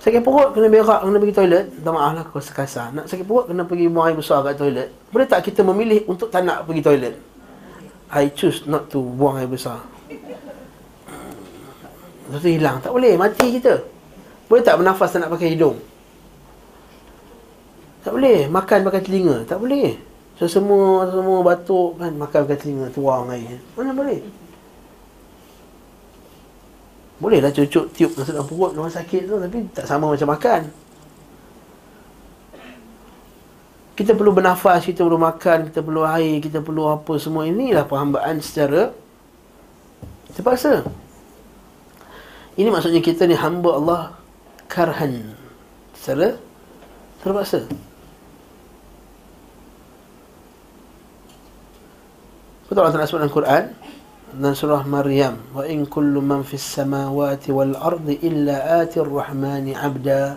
sakit perut, kena berak, kena pergi toilet. Minta maaf lah kalau sekasar. Nak sakit perut, kena pergi buang air besar kat toilet. Boleh tak kita memilih untuk tak nak pergi toilet? I choose not to buang air besar. Lepas tu hilang. Tak boleh, mati kita. Boleh tak bernafas tak nak pakai hidung? Tak boleh. Makan pakai telinga? Tak boleh. So, semua, semua batuk kan, makan pakai telinga, tuang air. Mana boleh? Boleh lah cucuk tiup masuk dalam perut orang sakit tu, tapi tak sama macam makan. Kita perlu bernafas, kita perlu makan, kita perlu air, kita perlu apa semua. Inilah perhambaan secara terpaksa. Ini maksudnya kita ni hamba Allah karhan, secara terpaksa. Betul Allah Ta'ala sebut dalam Quran dan surah Maryam, wa in kullu man fis samawati wal ardi illa atir rahmani abda.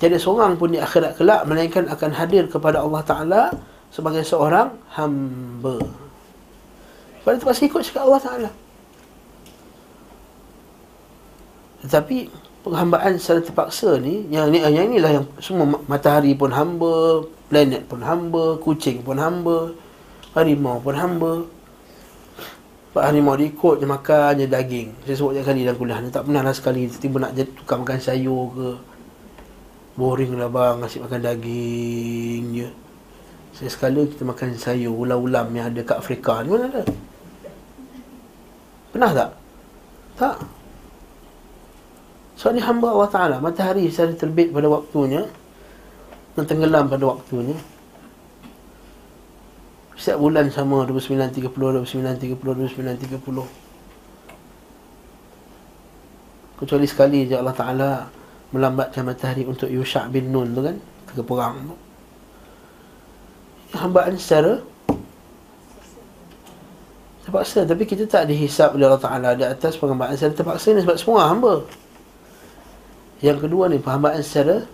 Jadi seorang pun di akhirat kelak melainkan akan hadir kepada Allah Taala sebagai seorang hamba. Sebab itu pasti ikut cakap Allah Taala. Tetapi penghambaan secara terpaksa ni, yang ni yang inilah yang semua, matahari pun hamba, planet pun hamba, kucing pun hamba, harimau pun hamba. Pak harimau diikut je makan je daging. Saya sebut je kali dalam kuliah ni, tak pernahlah sekali tiba-tiba nak jadi tukar makan sayur ke. Boring lah bang, asyik makan daging je. Saya sekala kita makan sayur, ulam-ulam yang ada kat Afrika ni, mana ada? Pernah tak? Tak. Soal ni hamba Allah Ta'ala. Matahari secara terbit pada waktunya dan tenggelam pada waktunya. Setiap bulan sama, dua puluh sembilan tiga puluh, dua puluh sembilan tiga puluh, dua puluh sembilan tiga puluh. kecuali sekali je Allah Ta'ala melambatkan matahari untuk Yusha' bin Nun tu kan, ke perang tu. Hambaan secara terpaksa, tapi kita tak dihisap oleh Allah Ta'ala di atas penghambaan secara terpaksa ni sebab semua hamba. Yang kedua ni, penghambaan secara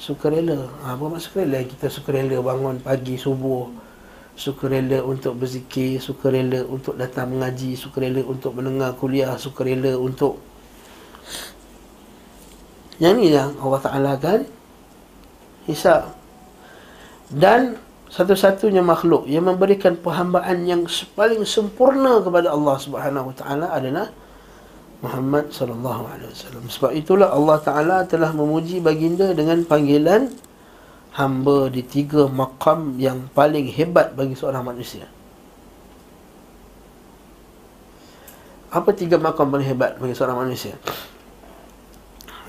sukarela. Ha, apa maksud sukarela? Kita sukarela bangun pagi subuh, sukarela untuk berzikir, sukarela untuk datang mengaji, sukarela untuk mendengar kuliah, sukarela untuk yang ni yang Allah Ta'ala kan hisap. Dan satu-satunya makhluk yang memberikan penghambaan yang paling sempurna kepada Allah Subhanahu Wa Ta'ala adalah Muhammad Sallallahu Alaihi Wasallam. Sebab itulah Allah Ta'ala telah memuji baginda dengan panggilan hamba di tiga maqam yang paling hebat bagi seorang manusia. Apa tiga maqam paling hebat bagi seorang manusia?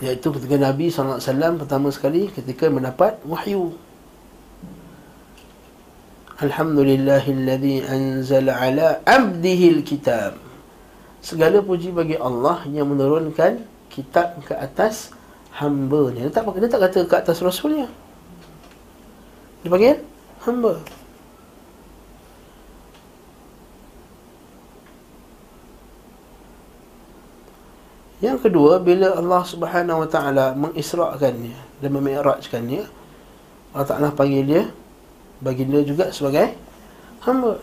Iaitu ketika Nabi Sallallahu Alaihi Wasallam pertama sekali ketika mendapat wahyu. Alhamdulillahilladzi anzala ala abdihil kitab. Segala puji bagi Allah yang menurunkan kitab ke atas hamba-Nya. Dia tak, dia tak kata ke atas Rasulnya. Dia panggil hamba. Yang kedua, bila Allah Subhanahu Wa Ta'ala mengisrakannya dan memi'rajkannya, Allah Ta'ala panggil dia baginda juga sebagai hamba.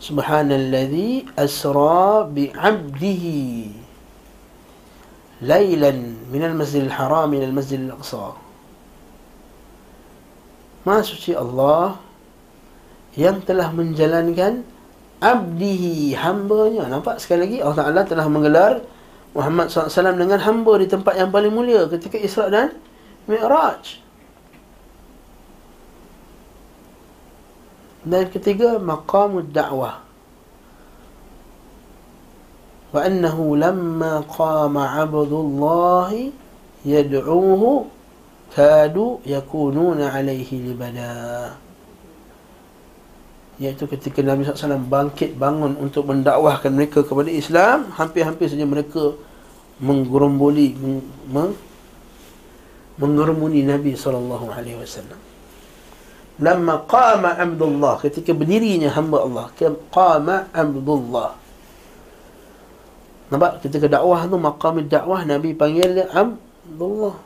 Subhanalladzi asra bi'abdihi laylan minal masjidil haram ilal masjidil aqsa. Maha suci Allah yang telah menjalankan abdihi, hambanya. Nampak sekali lagi Allah Ta'ala telah menggelar Muhammad sallallahu alaihi wasallam dengan hamba di tempat yang paling mulia ketika Isra dan Mi'raj. Dan ketiga, maqamud da'wah. Wa annahu lamma qama 'abdullahi yad'uuhu kadu yakununa 'alaihi libada. Iaitu ketika Nabi sallallahu alaihi wasallam bangkit bangun untuk mendakwahkan mereka kepada Islam, hampir-hampir saja mereka menggeromboli meng, menggerumuni Nabi sallallahu alaihi wasallam. Lama qama abdullah, ketika berdirinya hamba Allah, qama abdullah. Nampak ketika dakwah tu, maqam dakwah, Nabi panggil dia Abdullah.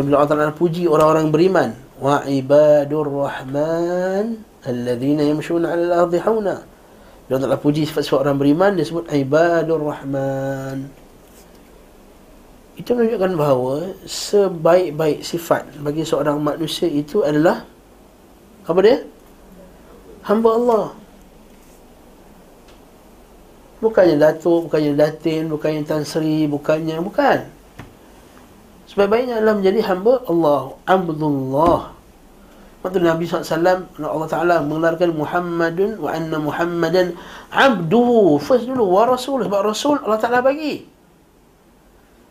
Nabi Allah Ta'ala puji orang-orang beriman, wa ibadur rahman alladhina yamshuna 'alal ardi hauna. Dia Allah Ta'ala puji sifat-sifat orang beriman, dia sebut ibadur rahman. Itu menunjukkan bahawa sebaik-baik sifat bagi seorang manusia itu adalah apa dia? Hamba Allah. Bukannya datuk, bukannya datin, bukannya Tan Sri, bukannya, bukan. Sebaik-baiknya adalah menjadi hamba Allah, Abdullah. Waktu Nabi sallallahu alaihi wasallam, Allah Ta'ala mengelarkan Muhammadun wa anna Muhammadan abduhu. First dulu, wa rasul. Sebab rasul Allah Ta'ala bagi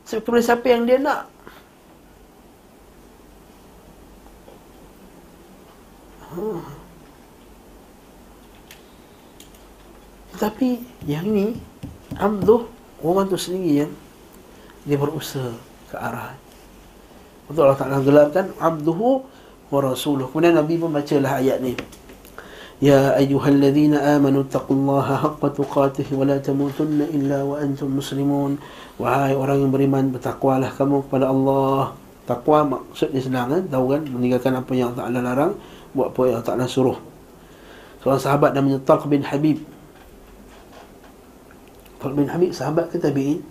kepada siapa yang dia nak. Hmm. Tapi yang ni Abduh, orang tu sendiri yang dia berusaha ke arah. Untuk Allah Ta'ala gelarkan Abduhu wa Rasuluh. Kemudian Nabi pun bacalah ayat ni, Ya ayyuhalladzina amanu taqullaha haqqa tuqatih wa la tamutunna illa wa antum muslimun. Wahai orang yang beriman, bertakwalah kamu kepada Allah. Takwa maksudnya senang kan, tahu kan, meninggalkan apa yang Allah Ta'ala larang, buat apa yang Allah Ta'ala suruh. Seorang sahabat namanya Talq bin Habib. Talq bin Habib sahabat ke tabi'in?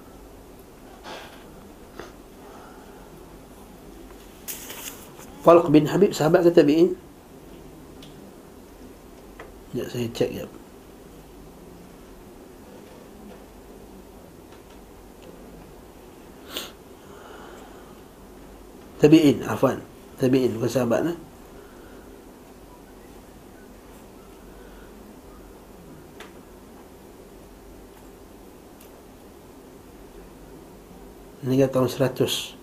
Talq bin Habib sahabat ke tabi'in? Sekejap saya cek sekejap. Tabi'in, afwan. Tabi'in, bukan sahabat lah. Meninggal tahun seratus.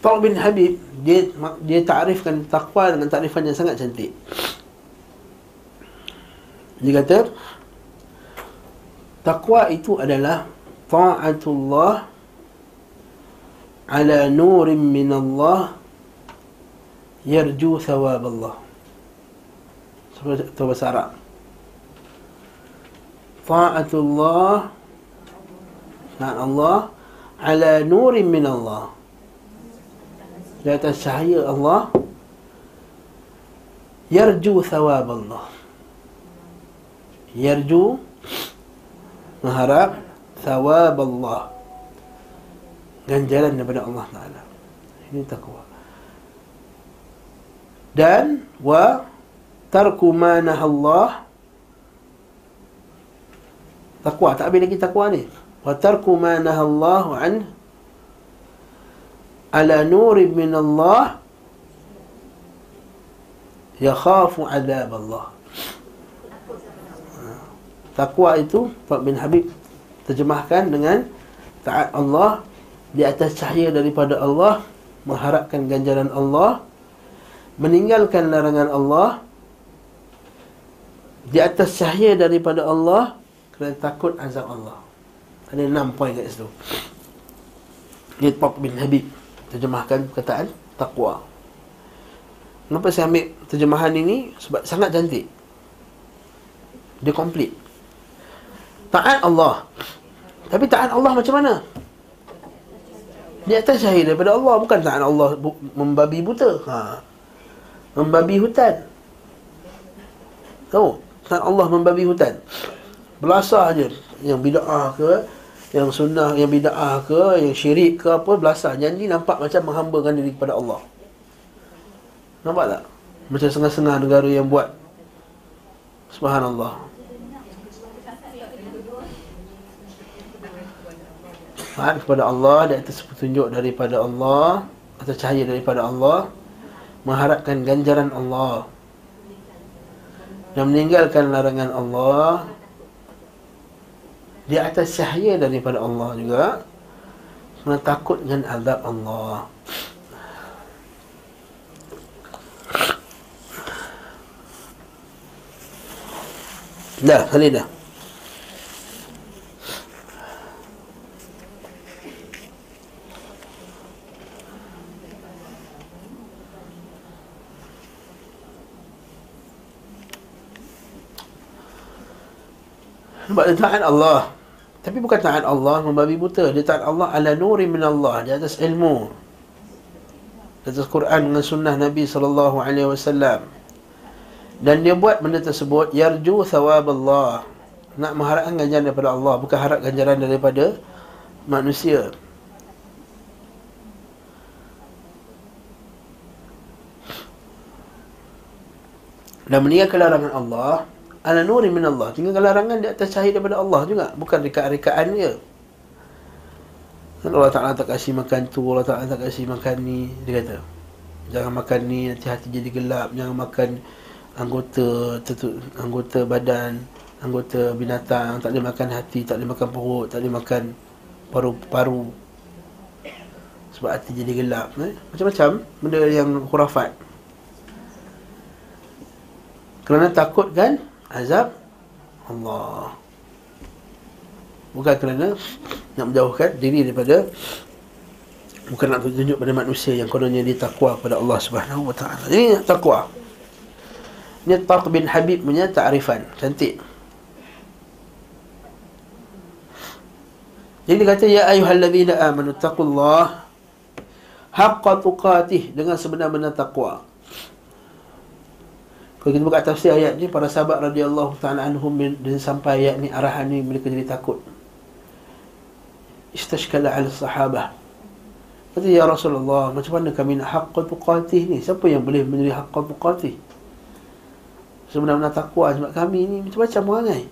Talq bin Habib, dia dia takrifkan taqwa dengan takrifan yang sangat cantik. Dia kata, taqwa itu adalah ta'atullah ala nurin min Allah yarju thawab Allah. Itu bahasa Arab. Ta'atullah ta'at Allah ala nurin min Allah, di atas cahaya Allah, yarju thawab Allah. Yarju, mengharap, thawab Allah, ganjaran daripada Allah Ta'ala. Ini taqwa. Dan wa tarku ma nahallah. Taqwa tak habis lagi taqwa ni. Wa tarku ma nahallahu anhu ala nurin min Allah yakhafu adab Allah. Taqwa itu Talq bin Habib terjemahkan dengan taat Allah di atas cahaya daripada Allah, mengharapkan ganjaran Allah, meninggalkan larangan Allah di atas cahaya daripada Allah kerana takut azab Allah. Ada enam poin kat situ. Ini Talq bin Habib terjemahkan perkataan taqwa. Kenapa saya ambil terjemahan ini? Sebab sangat cantik. Dia komplit. Taat Allah. Tapi taat Allah macam mana? Di atas cahaya daripada Allah. Bukan taat Allah bu- membabi buta. Ha. Membabi hutan. Tahu? Taat Allah membabi hutan. Belasah je. Yang bida'ah ke, yang sunnah, yang bida'ah ke, yang syirik ke apa, belasah. Janji nampak macam menghambakan diri kepada Allah. Nampak tak? Macam setengah-setengah negara yang buat. Subhanallah. Taat kepada Allah, di atas petunjuk daripada Allah, atau cahaya daripada Allah, mengharapkan ganjaran Allah, dan meninggalkan larangan Allah, di atas cahaya daripada Allah juga, kena takut dengan azab Allah. Dah, kali dah. Nampak dia taat Allah. Tapi bukan taat Allah membabi buta. Dia taat Allah ala nuri min Allah, di atas ilmu, di atas Quran dengan sunnah Nabi sallallahu alaihi wasallam. Dan dia buat benda tersebut yarju thawab Allah, nak mengharapkan ganjaran daripada Allah, bukan harap ganjaran daripada manusia. Dan meninggalkan larangan Allah ala nuri min Allah, tinggalkan larangan di atas cahaya daripada Allah juga, bukan rekaan-rekaan dia. Allah Ta'ala tak kasih makan tu, Allah Ta'ala tak kasih makan ni. Dia kata, jangan makan ni, nanti hati jadi gelap. Jangan makan anggota tertu, anggota badan, anggota binatang. Tak boleh makan hati, tak boleh makan perut, tak boleh makan paru-paru, sebab hati jadi gelap. eh? Macam-macam benda yang khurafat, kerana takutkan azab Allah, bukan kerana nak menjauhkan diri daripada, bukan nak tunjuk pada manusia yang kononnya dia takwa kepada Allah Subhanahu wa Ta'ala. Ini takwa. Ini Talq bin Habib punya ta'rifan cantik. Jadi dia kata, ya ayyuhallazina amanu taqullah haqqa tuqatih, dengan sebenar-benar takwa. Kalau kita buka tafsir ayat ni, para sahabat radhiyallahu ta'ala anhum, dan sampai ayat ni, arahan ni, mereka jadi takut. Istashkala ala sahabah. Kata, ya Rasulullah, macam mana kami nak haqqa tuqatih ni? Siapa yang boleh menjadi haqqa tuqatih? Sebenarnya takwa, sebab kami ni macam-macam perangai.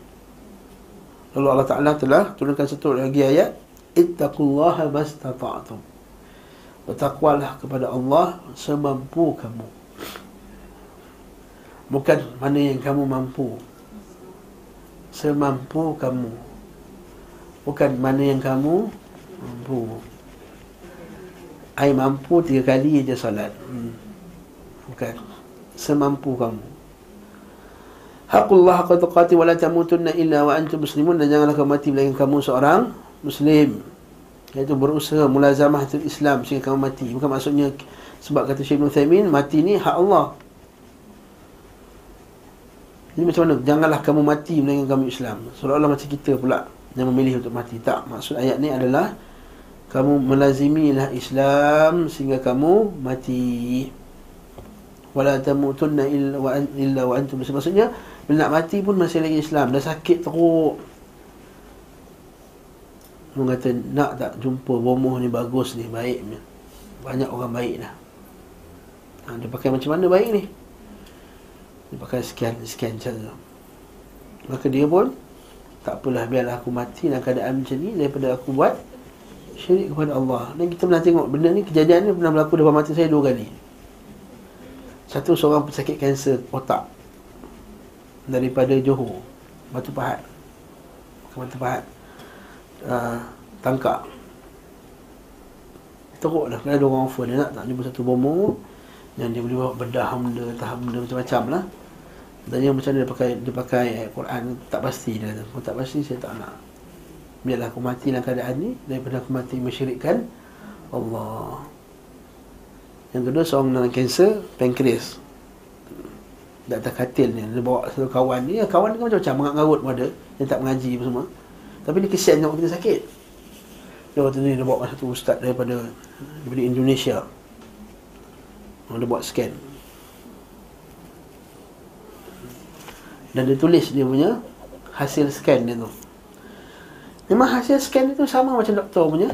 Lalu Allah Ta'ala telah turunkan satu lagi ayat, ittaqullaha mastata'tum, bertakwalah kepada Allah semampu kamu. Bukan mana yang kamu mampu, semampu kamu. Bukan mana yang kamu mampu. I mampu tiga kali je solat. Hmm. Bukan semampu kamu. Haqullah haqqa tuqati wa la tamutunna illa wa antum muslimun. Dan janganlah kamu mati melainkan kamu seorang muslim. Iaitu berusaha mulazamahatul Islam sehingga kamu mati. Bukan maksudnya sebab kata Syeikh Ibn Uthaymin, mati ni hak Allah. Ini macam mana? Janganlah kamu mati melainkan kamu Islam. Seolah-olah macam kita pula yang memilih untuk mati. Tak, maksud ayat ni adalah kamu melazimilah Islam sehingga kamu mati. Wala tamutunna illa wa antum. Maksudnya bila nak mati pun masih lagi Islam. Dah sakit teruk, orang kata nak tak jumpa bomoh ni, bagus ni, baik ni. Banyak orang baik dah. Ha, dia pakai macam mana baik ni? Dia pakai sekian sekian cara. Maka dia pun tak apalah, biarlah aku mati dalam keadaan macam ni daripada aku buat syirik kepada Allah. Dan kita pernah tengok benda ni, kejadian ni pernah berlaku depan mata saya dua kali. Satu, seorang pesakit kanser otak daripada Johor, Batu Pahat, Batu Pahat, uh, Tangkak. Teruk lah, kalau ada orang offer dia nak tak jumpa satu bomo yang dia boleh buat bedah benda, tahap benda macam-macam lah. Tanya macam mana dia pakai, dia pakai ayat Quran, tak pasti dia. Kalau tak pasti saya tak nak. Biarlah aku mati dalam keadaan ni daripada aku mati mensyirikkan Allah. Yang kedua, seorang dengan kanser pankreas di atas katil ni. Dia bawa satu kawan ni, kawan ni macam-macam, mengarut pun ada, yang tak mengaji pun semua. Tapi dia kesian tengok kita sakit. Dia waktu ni dia bawa satu ustaz daripada daripada Indonesia. Dia buat scan dan dia tulis dia punya hasil scan dia tu. Memang hasil scan itu sama macam doktor punya.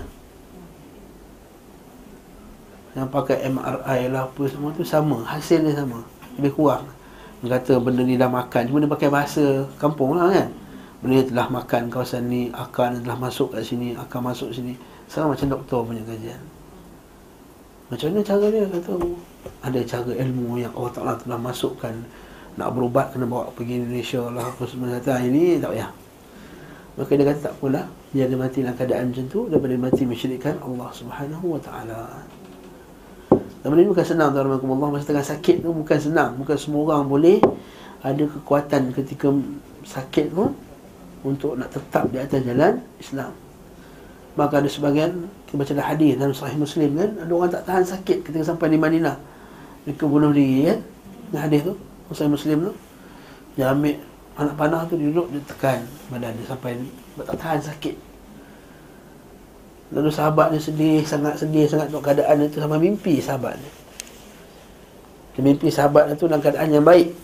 Yang pakai M R I lah apa semua tu sama. Hasil dia sama. Lebih kurang. Dia kata benda ni dah makan. Cuma dia pakai bahasa kampung lah kan. Benda ni telah makan kawasan ni. Akar telah masuk kat sini. Akar masuk sini. Sama macam doktor punya kajian. Macam mana cara dia? Kata ada cara ilmu yang Allah Ta'ala telah masukkan. Nak berubat kena bawa pergi Indonesia lah. Apa semua kata ini tak payah. Maka dia kata tak apalah, dia ada mati dalam keadaan macam tu daripada mati mensyirikkan Allah Subhanahu Wa Ta'ala. Dan benda ni bukan senang, tuan-tuan. Masa tengah sakit tu bukan senang. Bukan semua orang boleh ada kekuatan ketika sakit tu untuk nak tetap di atas jalan Islam. Maka ada sebahagian, kita baca dah hadis dalam Sahih Muslim kan, ada orang tak tahan sakit ketika sampai di Madinah, mereka bunuh diri kan. Dengan hadis tu Sahih Muslim tu, dia ambil anak panah tu, dia duduk, dia tekan badan dia sampai tak tahan sakit. Lalu sahabat dia sedih, sangat sedih sangat untuk keadaan dia tu. Sampai mimpi sahabat dia, dia mimpi sahabat dia tu dalam keadaan yang baik.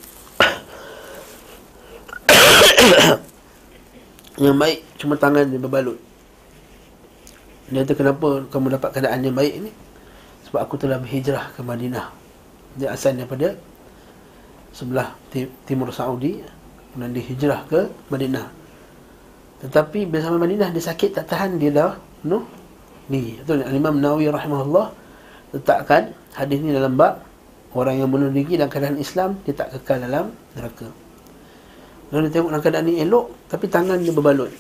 Yang baik, cuma tangan dia berbalut. Dia kata, kenapa kamu dapat keadaan yang baik ni? Sebab aku telah berhijrah ke Madinah. Dia asal daripada sebelah timur Saudi, kemudian dia hijrah ke Madinah. Tetapi bila sampai Madinah, dia sakit tak tahan, dia dah bunuh diri. Betul. Imam Nawawi rahimahullah letakkan hadis ni dalam bab orang yang bunuh diri dalam keadaan Islam, dia tak kekal dalam neraka. Lalu dia tengok dalam keadaan ni elok, tapi tangan dia berbalut.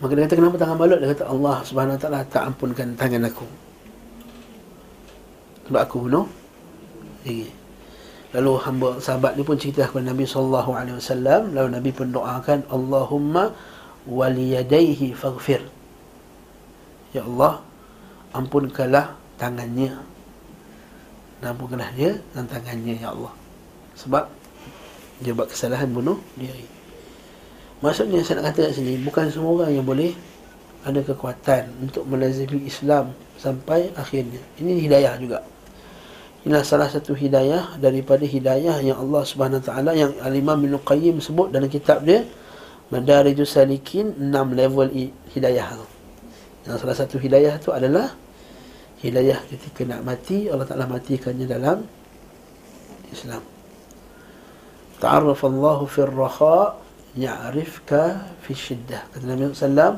Maka dia kata, kenapa tangan balut? Dia kata, Allah Subhanahu Wa Taala tak ampunkan tangan aku sebab aku bunuh diri. Lalu hamba sahabat ni pun cerita kepada Nabi sallallahu alaihi wasallam. Lalu Nabi pun doakan, Allahumma waliyadaihi faghfir. Ya Allah, ampunkanlah tangannya. Ampunkanlah dia dan tangannya, Ya Allah. Sebab dia buat kesalahan bunuh diri. Maksudnya saya nak kata kat sini, bukan semua orang yang boleh ada kekuatan untuk melazimi Islam sampai akhirnya. Ini hidayah juga. Inilah salah satu hidayah daripada hidayah yang Allah Subhanahu Wa Taala, yang Al-Imam Ibn Qayyim sebut dalam kitab dia Madarij as-Salikin, enam level hidayah tu. Yang salah satu hidayah tu adalah hidayah ketika nak mati, Allah Ta'ala matikannya dalam Islam. Ta'arraf Allahu fil rakha ya'rifka fi syiddah. Kata Nabi sallallahu alaihi wasallam,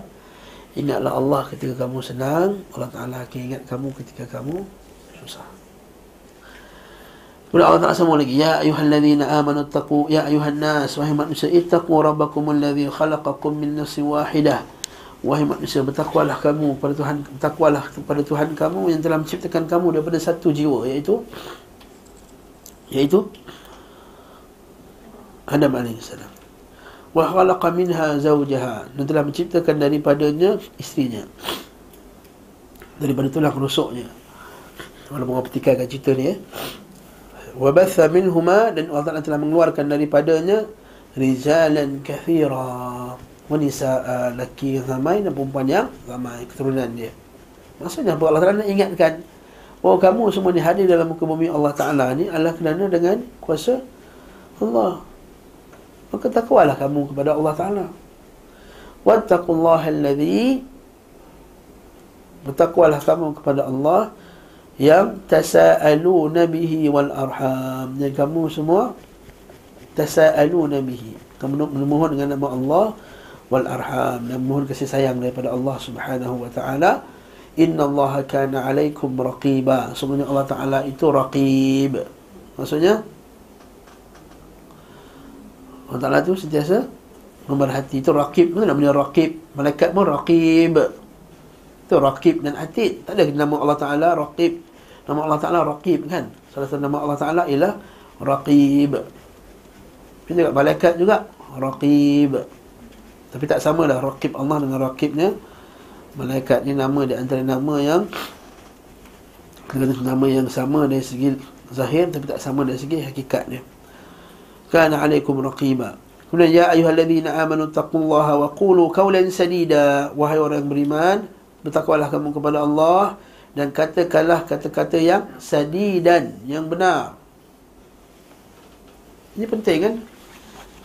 ingatlah Allah ketika kamu senang, Allah Ta'ala akan ingat kamu ketika kamu susah. Kemudian Allah Ta'ala sambung lagi, Ya ayuhalladzina amanu attaqu, Ya ayuhannas, wahai manusia, ittaqu rabbakumul ladzi khalaqakum min nafsin wahidah wahai manusia, bertakwalah kamu kepada Tuhan, bertakwalah kepada Tuhan kamu yang telah menciptakan kamu daripada satu jiwa, iaitu iaitu Adam alaihissalam. Wa khalaqa minha zawjaha, dan telah menciptakan daripadanya isterinya, daripada tulang rusuknya. Walaupun orang petikaikan cerita ni eh. Wa batha minhuma, dan Allah Ta'ala telah mengeluarkan daripadanya rijalan kathira, wanisa, lelaki yang ramai dan perempuan yang ramai, keturunan dia. Maksudnya Allah Ta'ala nak ingatkan bahawa kamu semua ni hadir dalam muka bumi Allah Ta'ala ni adalah kerana dengan kuasa Allah. Maka takwalah kamu kepada Allah Ta'ala. Wattaqullaha alladhi, bertakwalah kamu kepada Allah yang tasa'aluna bihi wal arham, yang kamu semua tasa'aluna bihi, kamu memohon dengan nama Allah, wal arham, dan memohon kasih sayang daripada Allah Subhanahu wa Ta'ala. Innallaha kana 'alaikum raqiba, sesungguhnya Allah Ta'ala itu raqib. Maksudnya Allah Ta'ala tu sentiasa memerhati. Itu rakib. Mana nak benda rakib? Malaikat pun rakib. Itu rakib dan atid. Tak ada nama Allah Ta'ala rakib. Nama Allah Ta'ala rakib kan? Salah satu nama Allah Ta'ala ialah rakib. Tapi juga malaikat juga rakib. Tapi tak sama lah rakib Allah dengan rakibnya malaikat. Ni nama di antara nama yang nama yang sama dari segi zahir, tapi tak sama dari segi hakikatnya. Kana alaikum raqiba. Kemudian ya ayyuhallazina amanu taqullaha wa qulu qawlan sadida, wahai orang beriman, bertakwalah kamu kepada Allah dan katakanlah kata-kata yang sadidan, yang benar. Ini penting kan?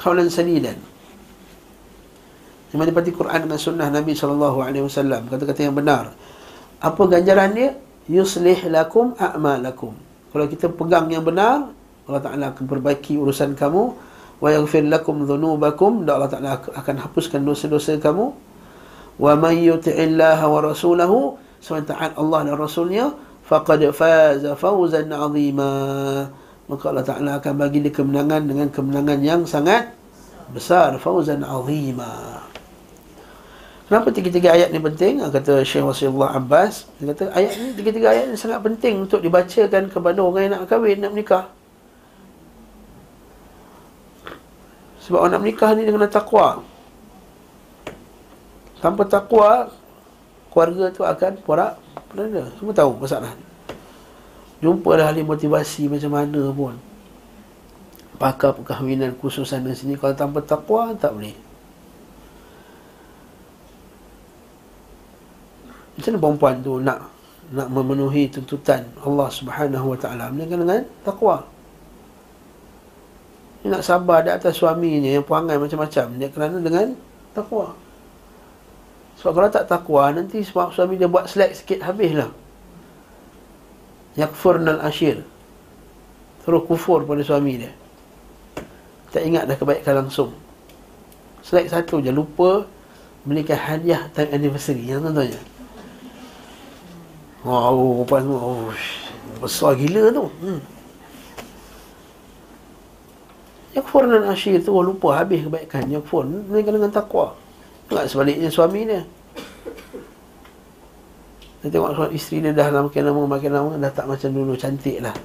Qawlan sadidan. Yang mendapati Quran dan sunnah Nabi sallallahu alaihi wasallam, kata-kata yang benar. Apa ganjaran dia? Yuslih lakum a'malakum. Kalau kita pegang yang benar, Allah Ta'ala akan perbaiki urusan kamu. Wa yaghfir lakum dhunubakum, dan Allah Ta'ala akan hapuskan dosa-dosa kamu. Wa man yuti'illaha wa rasulahu, selain taat Allah dan Rasulnya, faqad faza fawzan azima, maka Allah Ta'ala akan bagi dia kemenangan dengan kemenangan yang sangat besar. Fawzan azima. Kenapa tiga-tiga ayat ni penting? Kata Syekh Wasilullah Abbas, dia kata ayat ni, tiga-tiga ayat ni sangat penting untuk dibacakan kepada orang yang nak kahwin, nak menikah. Sebab orang nak menikah ni dengan takwa. Tanpa takwa, keluarga tu akan porak peranda. Semua tahu masalah ni. Jumpa dah ahli motivasi macam mana pun, pakar perkahwinan khusus sana sini, kalau tanpa takwa tak boleh. Macam mana perempuan tu nak nak memenuhi tuntutan Allah Subhanahu wa Ta'ala? Melainkan dengan takwa. Dia nak sabar di atas suaminya yang perangai macam-macam, dia kerana dengan takwa. Sebab kalau tak takwa, nanti sebab suami dia buat slack sikit, habislah. Yakfurnal ashir, terus kufur pada suami dia, tak ingat dah kebaikan langsung. Slack satu je, lupa belikan hadiah time anniversary. Yang tentunya oh, rupa semua oh, besar gila tu. hmm. Yakfur dan asyir tu, orang lupa habis kebaikan. Yakfur, mereka dengan takwa. Tengok sebaliknya suami dia, dia tengok suami isteri dia dah makin lama makin lama dah tak macam dulu cantik lah,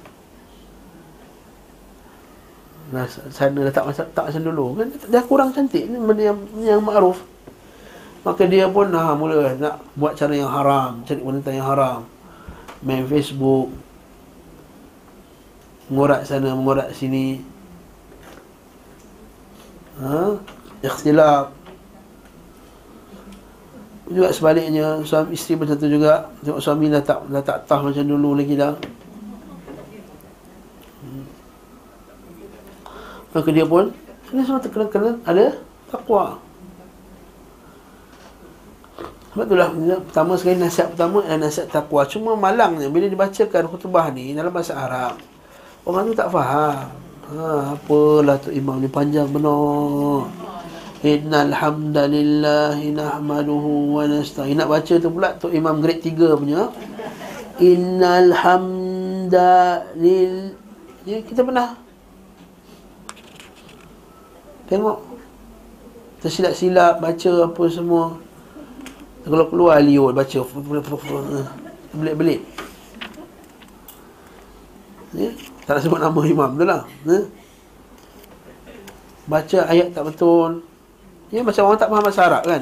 dah sana dah tak macam, tak macam dulu kan, dah kurang cantik. Ini benda yang, yang makruf. Maka dia pun dah mula nak buat cara yang haram, cari wanita yang haram, main Facebook, mengorak sana mengorak sini. Ha? Ikhtilaf. Juga sebaliknya, suami isteri macam tu juga. Tengok suami dah tak, dah tak tah macam dulu lagi dah. hmm. Maka dia pun, ini semua terkena-kena ada takwa. Sebab itulah pertama sekali, nasihat pertama adalah nasihat takwa. Cuma malangnya, bila dibacakan khutbah ni dalam bahasa Arab, orang tu tak faham. Ha, apalah tu imam ni panjang benar. Innal hamdalillahi nahmaduhu wa nasta'in. Nak baca tu pula tu imam grade tiga punya. Innal hamdalil. Ya, kita pernah tengok tersilap-silap baca apa semua. Kalau keluar liut baca belit-belit. Ya? Tak nak sebut nama imam tu lah, ya? Baca ayat tak betul. Ya, macam orang tak faham bahasa Arab kan.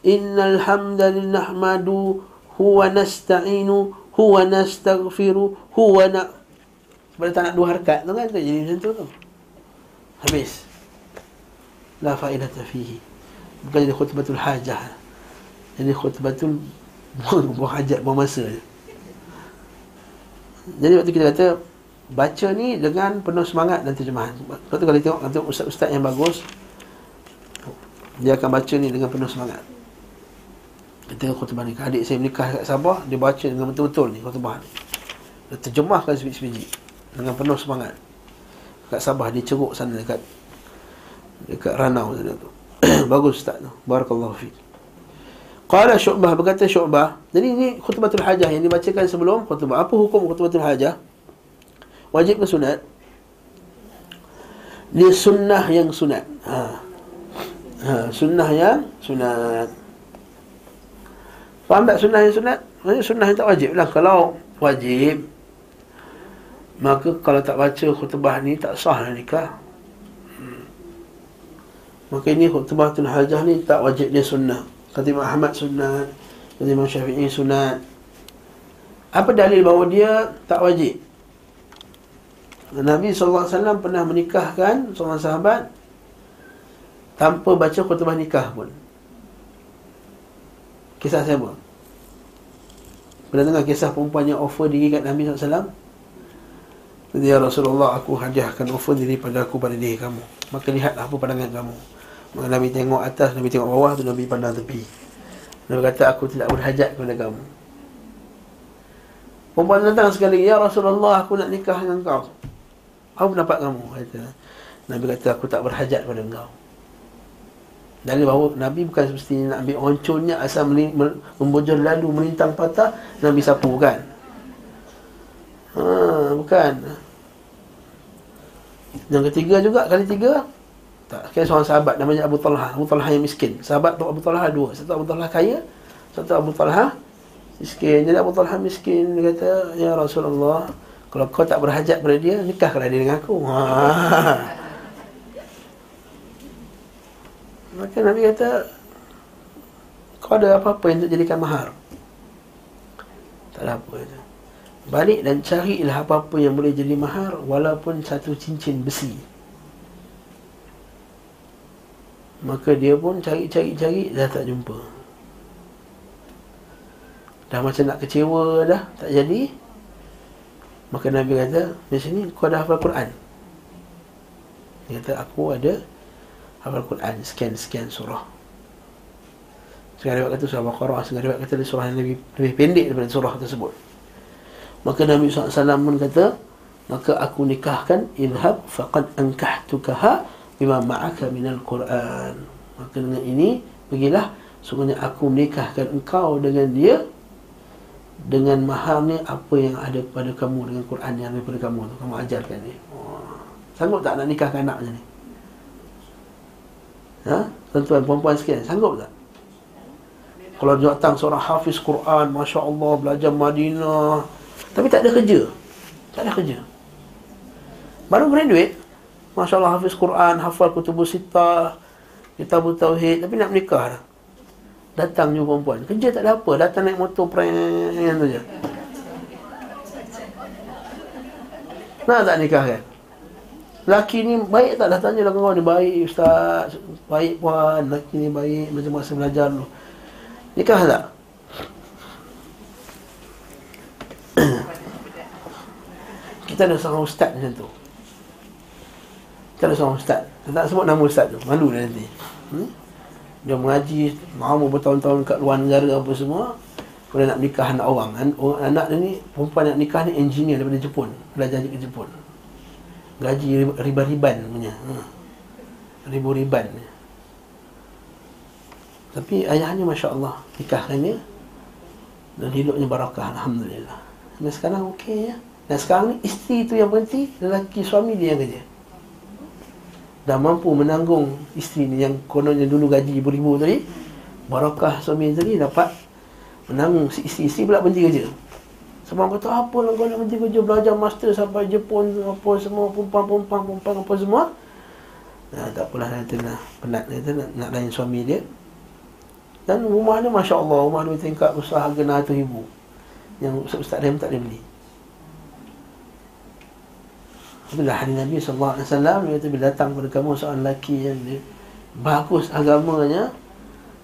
Innal hamdalillah nahmadu huwa nasta'inu huwa nastaghfiru huwa na. Sebab dia tak nak dua harkat tu kan, tak jadi macam tu tu. Habis. La faidata fihi. Bukan jadi khutbatul hajah. Jadi khutbatul buang hajat, buang masa je. Jadi waktu kita kata baca ni dengan penuh semangat dan terjemahan. Lepas tu kalau tengok, tengok ustaz-ustaz yang bagus, dia akan baca ni dengan penuh semangat. Kita khutbah ni, adik saya menikah kat Sabah, dia baca dengan betul-betul ni khutbah ni. Dia terjemahkan sebiji-sebiji dengan penuh semangat. Kat Sabah, dia ceruk sana dekat dekat Ranau sana tu. Bagus ustaz tu, barakallahu fi. Qala Syu'bah, berkata Syu'bah. Jadi ini khutbatul hajah yang dibacakan sebelum khutbah. Apa hukum khutbatul hajah? Wajib ke sunat? Dia sunnah yang sunat. Ha. Ha, sunnah yang sunat. Faham tak sunnah yang sunat? Maksudnya sunnah yang tak wajib lah. Kalau wajib, maka kalau tak baca khutbah ni tak sah nikah. Hmm. Maka ini khutbatul hajah ni tak wajib, dia sunnah. Kata Imam Ahmad sunat, kata Imam Syafi'i sunat. Apa dalil bahawa dia tak wajib? Nabi sallallahu alaihi wasallam pernah menikahkan seorang sahabat tanpa baca khutbah nikah pun. Kisah siapa? Pernah dengar kisah perempuan yang offer diri kat Nabi sallallahu alaihi wasallam? Ya Rasulullah, aku hadiahkan offer diri pada aku pada diri kamu. Maka lihatlah apa pandangan kamu. Maka Nabi tengok atas, Nabi tengok bawah, tu Nabi pandang tepi. Nabi kata, aku tidak berhajat kepada kamu. Perempuan datang sekali, ya Rasulullah, aku nak nikah dengan kau. Apa pendapat kamu? Kata, Nabi kata, aku tak berhajat pada engkau. Dari bahawa Nabi bukan semestinya nak ambil onconnya asal membujur lalu melintang patah, Nabi sapu, bukan? Haa, bukan. Yang ketiga juga, kali tiga, tak kira seorang sahabat namanya Abu Talha. Abu Talha yang miskin. Sahabat tu Abu Talha dua. Satu Abu Talha kaya, satu Abu Talha miskin. Jadi Abu Talha miskin, dia kata, ya Rasulullah, kalau kau tak berhajat pada dia, nikahlah dia dengan aku. Haa. Maka Nabi kata, kau ada apa-apa yang untuk jadikan mahar? Tak ada apa. Balik dan carilah apa-apa yang boleh jadi mahar, walaupun satu cincin besi. Maka dia pun cari-cari-cari, dah tak jumpa. Dah macam nak kecewa dah, tak jadi. Maka Nabi kata, di sini kau dah hafal Quran. Dia kata, aku ada hafal Quran, sekian-sekian surah. Sekarang riwayat kata surah Baqarah, sekarang riwayat kata surah yang lebih, lebih pendek daripada surah tersebut. Maka Nabi sallallahu alaihi wasallam pun kata, maka aku nikahkan, idhab faqad ankahtukaha bima ma'aka minal Quran. Maka dengan ini, pergilah, sungguhnya aku nikahkan engkau dengan dia, dengan mahar ni apa yang ada pada kamu, dengan Quran yang ada pada kamu tu, kamu ajarkan ni. Oh. Sanggup tak nak nikahkan anak macam ni? Ha? Tuan-tuan, perempuan sekian, sanggup tak? Kalau datang seorang hafiz Quran, Masya Allah, belajar Madinah, tapi tak ada kerja. Tak ada kerja. Baru graduate, Masya Allah, hafiz Quran, hafal kutubus sitah, kitabut tauhid, tapi nak menikah dah. Datang jumpa perempuan, kerja tak ada apa, datang naik motor perang tu je. Nak tak nikah kan? Laki ni baik tak? Dah tanya lah kawan, dia baik ustaz, baik puan, laki ni baik, macam masa belajar dulu. Nikah tak? Kita ada seorang ustaz macam tu. Kita ada seorang ustaz, kita tak sebut nama ustaz tu, malu lah nanti. Hmm? Dia mengaji lama bertahun-tahun kat luar negara apa semua. Kalau nak nikah anak orang, An- anak dia ni, perempuan nak nikah ni engineer daripada Jepun, belajar ke Jepun, gaji riba-riban punya, hmm. ribu-riban. Tapi ayahnya Masya Allah, nikahkannya, dan hidupnya barakah, Alhamdulillah. Dan sekarang okey ya. Dan sekarang ni isteri tu yang berhenti, lelaki suami dia yang kerja. Dah mampu menanggung isteri ni yang kononnya dulu gaji ribu-ribu tadi, barakah suami isteri dapat menanggung. Isteri-isteri pula berhenti kerja. Sebab kata, apa lah kau nak berhenti kerja, belajar master sampai Jepun, apa semua, perempuan-perempuan, apa semua. Nah, tak apalah, dia nak penat, dia nak, nak lain suami dia. Dan rumah dia, Masya Allah, rumah dia tingkat usaha harga enam ratus ribu. Yang Ustaz Rahim tak boleh beli. Itulah hadis Nabi sallallahu alaihi wasallam, dia kata, bila datang kepada kamu seorang lelaki yang dia bagus agamanya,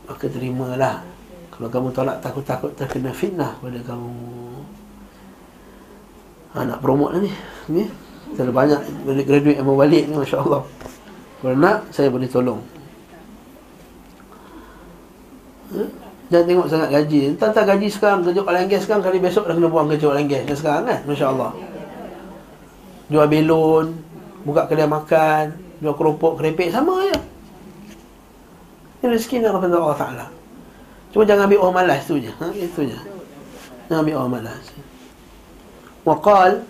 maka terimalah. Kalau kamu tolak, takut-takut terkena fitnah pada kamu. Ha, nak promote lah ni, ni terlalu banyak graduate yang balik ni, Masya Allah. Kalau nak, saya boleh tolong. Ha? Jangan tengok sangat gaji. Entah tak gaji sekarang, kerja kat langgas sekarang, kali besok dah kena buang kerja kat langgas dah sekarang kan, Masya Allah. Jual belon, buka kedai makan, jual keropok, kerepek, sama je. Ini rezeki nak kepada Allah Ta'ala. Cuma jangan ambil orang malas tu je, ha? Itu je. Jangan ambil orang malas. Waqal,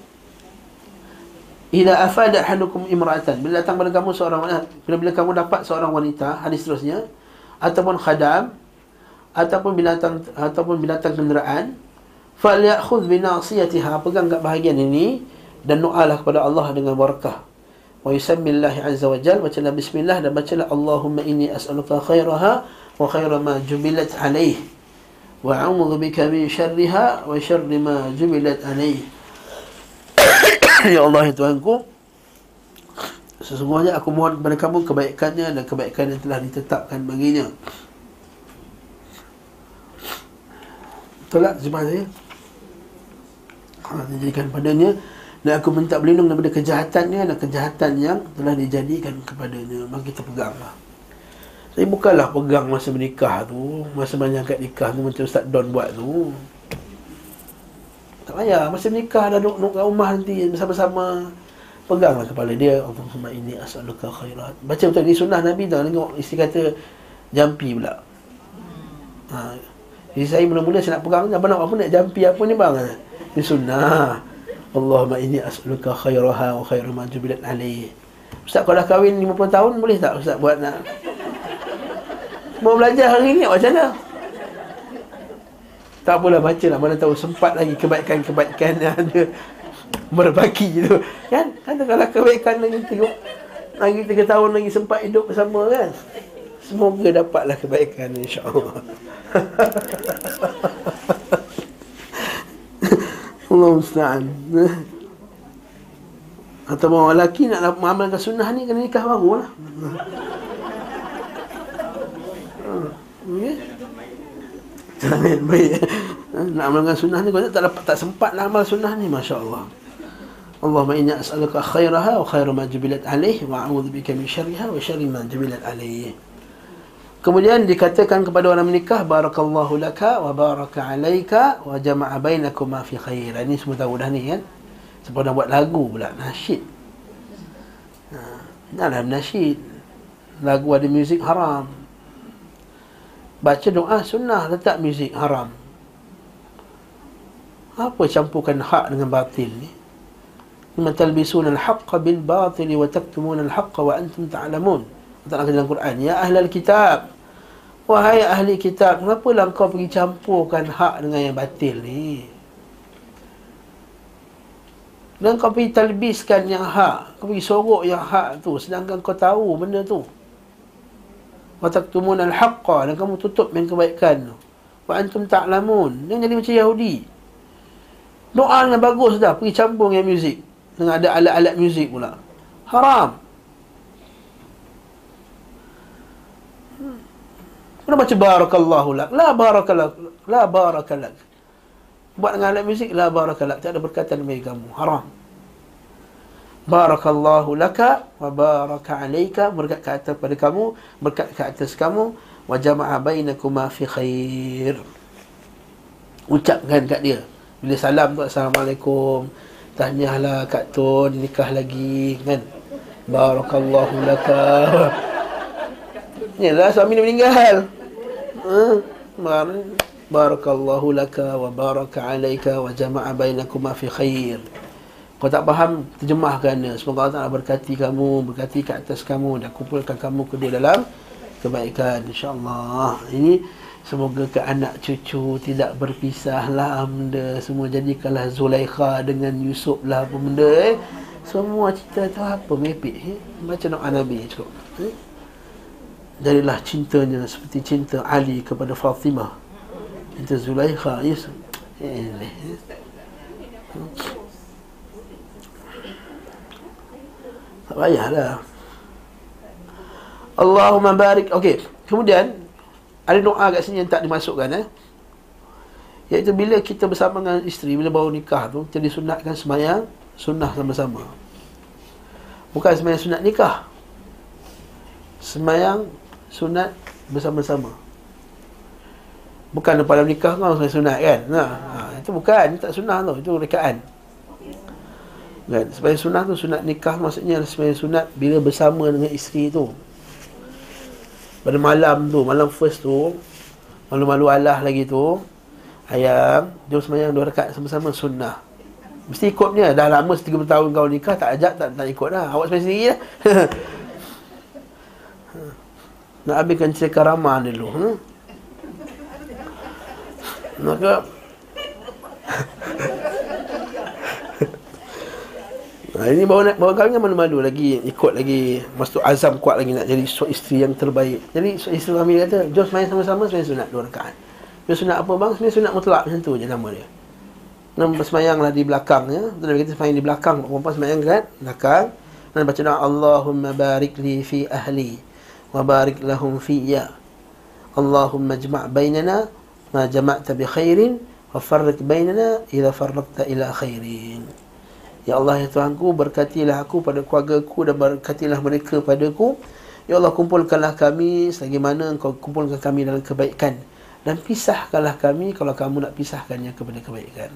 ila afadat halukum imra'atan, bila datang pada kamu seorang wanita, bila-bila kamu dapat seorang wanita, hadis seterusnya, ataupun khadam, ataupun binatang, ataupun binatang kenderaan, falyakhudh binasiyatiha, pegang kat bahagian ini dan doalah kepada Allah dengan barakah. Wa yusammillahi azza wa jalla, bacalah bismillah dan bacalah Allahumma inni as'aluka khairaha wa khaira ma jubilat alayh wa a'udzu bika min syarriha wa syarri ma jubilat alayh. Ya Allah, ya Tuhanku, sesungguhnya aku mohon kepada kamu kebaikannya dan kebaikan yang telah ditetapkan baginya. Tolak terjemahan saya. Allah menjadikan padanya, dan aku minta berlindung daripada kejahatannya dan kejahatan yang telah dijadikan kepadanya. Maka kita peganglah. Saya bukanlah pegang masa menikah tu, masa menyangkat nikah tu macam Ustaz Don buat tu. Tak payah, masa nikah dah duduk-duduk kat rumah nanti bersama-sama, peganglah kepala dia, Allahumma inni as'aluka khairat. Baca betul ni sunnah Nabi dah. Tengok isteri kata jampi pula. Ha, isteri saya mula-mula saya nak pegang, abang nak apa, nak jampi apa ni bang? Ni sunnah. Allahumma inni as'aluka khairaha wa khaira ma jubilat alaih. Ustaz, kalau dah kahwin lima puluh tahun boleh tak Ustaz buat nak? Mau belajar hari ni macam mana? Tak boleh baca lah, mana tahu sempat lagi kebaikan-kebaikan yang ada berbaki tu kan? Katakanlah kebaikan lagi tengok, lagi tiga tahun lagi sempat hidup bersama kan? Semoga dapatlah kebaikan, insya-Allah. Allah musta'an. Atau orang lelaki nak mengamalkan sunnah ni kena nikah baru lah. Okay? Baik, baik. Nak amalkan sunnah ni, kau tak dapat, tak sempat nak amal sunnah ni, Masya Allah. Allahumma inni as'aluka khairaha wa khairu ma jubilat alaih wa a'udzu bika min syarriha wa syarri ma jubilat alaih. Kemudian dikatakan kepada orang menikah, barakallahu laka wa baraka alaika wa jama'a bainakuma fi khair. Ini semua tahu dah ni kan. Sebab dah buat lagu pula, nasyid. Nah, dalam nasyid lagu ada muzik haram. Baca doa sunnah, letak muzik haram. Apa campurkan hak dengan batil ni? Inna talbisuna al-haqqa bil batili wa taktumuna al-haqqa wa antum ta'lamun. Letak dalam Quran, ya ahlal kitab, wahai ahli kitab, kenapa lah kau pergi campurkan hak dengan yang batil ni? Dan kau pergi talbiskan yang hak, kau pergi sorok yang hak tu, sedangkan kau tahu benda tu. Wa taktumun al-haqqa, dan kamu tutup yang kebaikan. Wa antum ta'lamun. Jangan jadi macam Yahudi. Doa yang bagus dah, pergi campur dengan muzik, dengan ada alat-alat muzik pula. Haram. hmm. Kena baca barakallahu lak, la barakalak, la barakalak. Buat dengan alat muzik, la barakalak, tak ada berkatan bagi kamu, haram. Barakallahu laka wa baraka alaika, berkat ke atas pada kamu, berkat ke atas kamu, wa jama'a bainakuma fi khair. Ucapkan kat dia bila salam tu, assalamualaikum, tahniahlah Kak Tun nikah lagi kan, barakallahu laka. Yalah, suami dia meninggal, ha? Barakallahu laka wa baraka alaika wa jama'a bainakuma fi khair. Kau tak faham, terjemahkan dia. Semoga Allah Ta'ala berkati kamu, berkati ke atas kamu, dan kumpulkan kamu ke dia dalam kebaikan, insyaAllah. Ini semoga ke anak cucu tidak berpisahlah benda semua, jadikanlah Zulaikha dengan Yusuf lah apa benda eh. Semua cerita tu apa mepit eh? Macam nak Nabi cukup eh? Jadilah cintanya seperti cinta Ali kepada Fatimah, cinta Zulaikha Yusuf eh, eh, eh. Tak payahlah. Allahumma barik. Okey, kemudian ada doa kat sini yang tak dimasukkan eh? Iaitu bila kita bersama dengan isteri, bila baru nikah tu, kita disunatkan sembahyang sunnah sama-sama. Bukan sembahyang sunat nikah, sembahyang sunat bersama-sama. Bukan lepas nikah kau sembahyang sunat kan, nah, ha, itu bukan, itu tak sunnah tu, itu rekaan. Kan? Sembahyang sunat tu, sunat nikah maksudnya sembahyang sunat bila bersama dengan isteri tu. Pada malam tu, malam first tu, malu-malu Allah lagi tu, ayam, jom sembahyang dua rakaat sama-sama sunnah. Mesti ikut punya, dah lama tiga puluh tahun kau nikah, tak ajak, tak, tak ikut dah. Awak sembahyang sendiri lah. Nak habiskan cerita ramah dulu hmm? Maka nah, ini bawa, bawa kahwin kan malu-malu lagi, ikut lagi, maksud azam kuat lagi nak jadi suami isteri yang terbaik. Jadi suami isteri kami kata, jom sembahyang sama-sama, sembahyang sunat dua rakaat. Sembahyang sunat apa bang? Sembahyang sunat mutlak, macam tu je nama dia. Dan sembahyanglah di belakangnya. Nabi kata sembahyang di belakang, perempuan sembahyang kat belakang. Dan baca doa Allahumma barik li fi ahli wa barik lahum fiyya. Allahumma jma' bainana ma jama'ta bi khairin wa farriq bainana idza farraqta ila khairin. Ya Allah, ya Tuhanku, berkatilah aku pada keluargaku dan berkatilah mereka padaku. Ya Allah, kumpulkanlah kami selagi mana Engkau kumpulkan kami dalam kebaikan, dan pisahkanlah kami kalau kamu nak pisahkannya kepada kebaikan.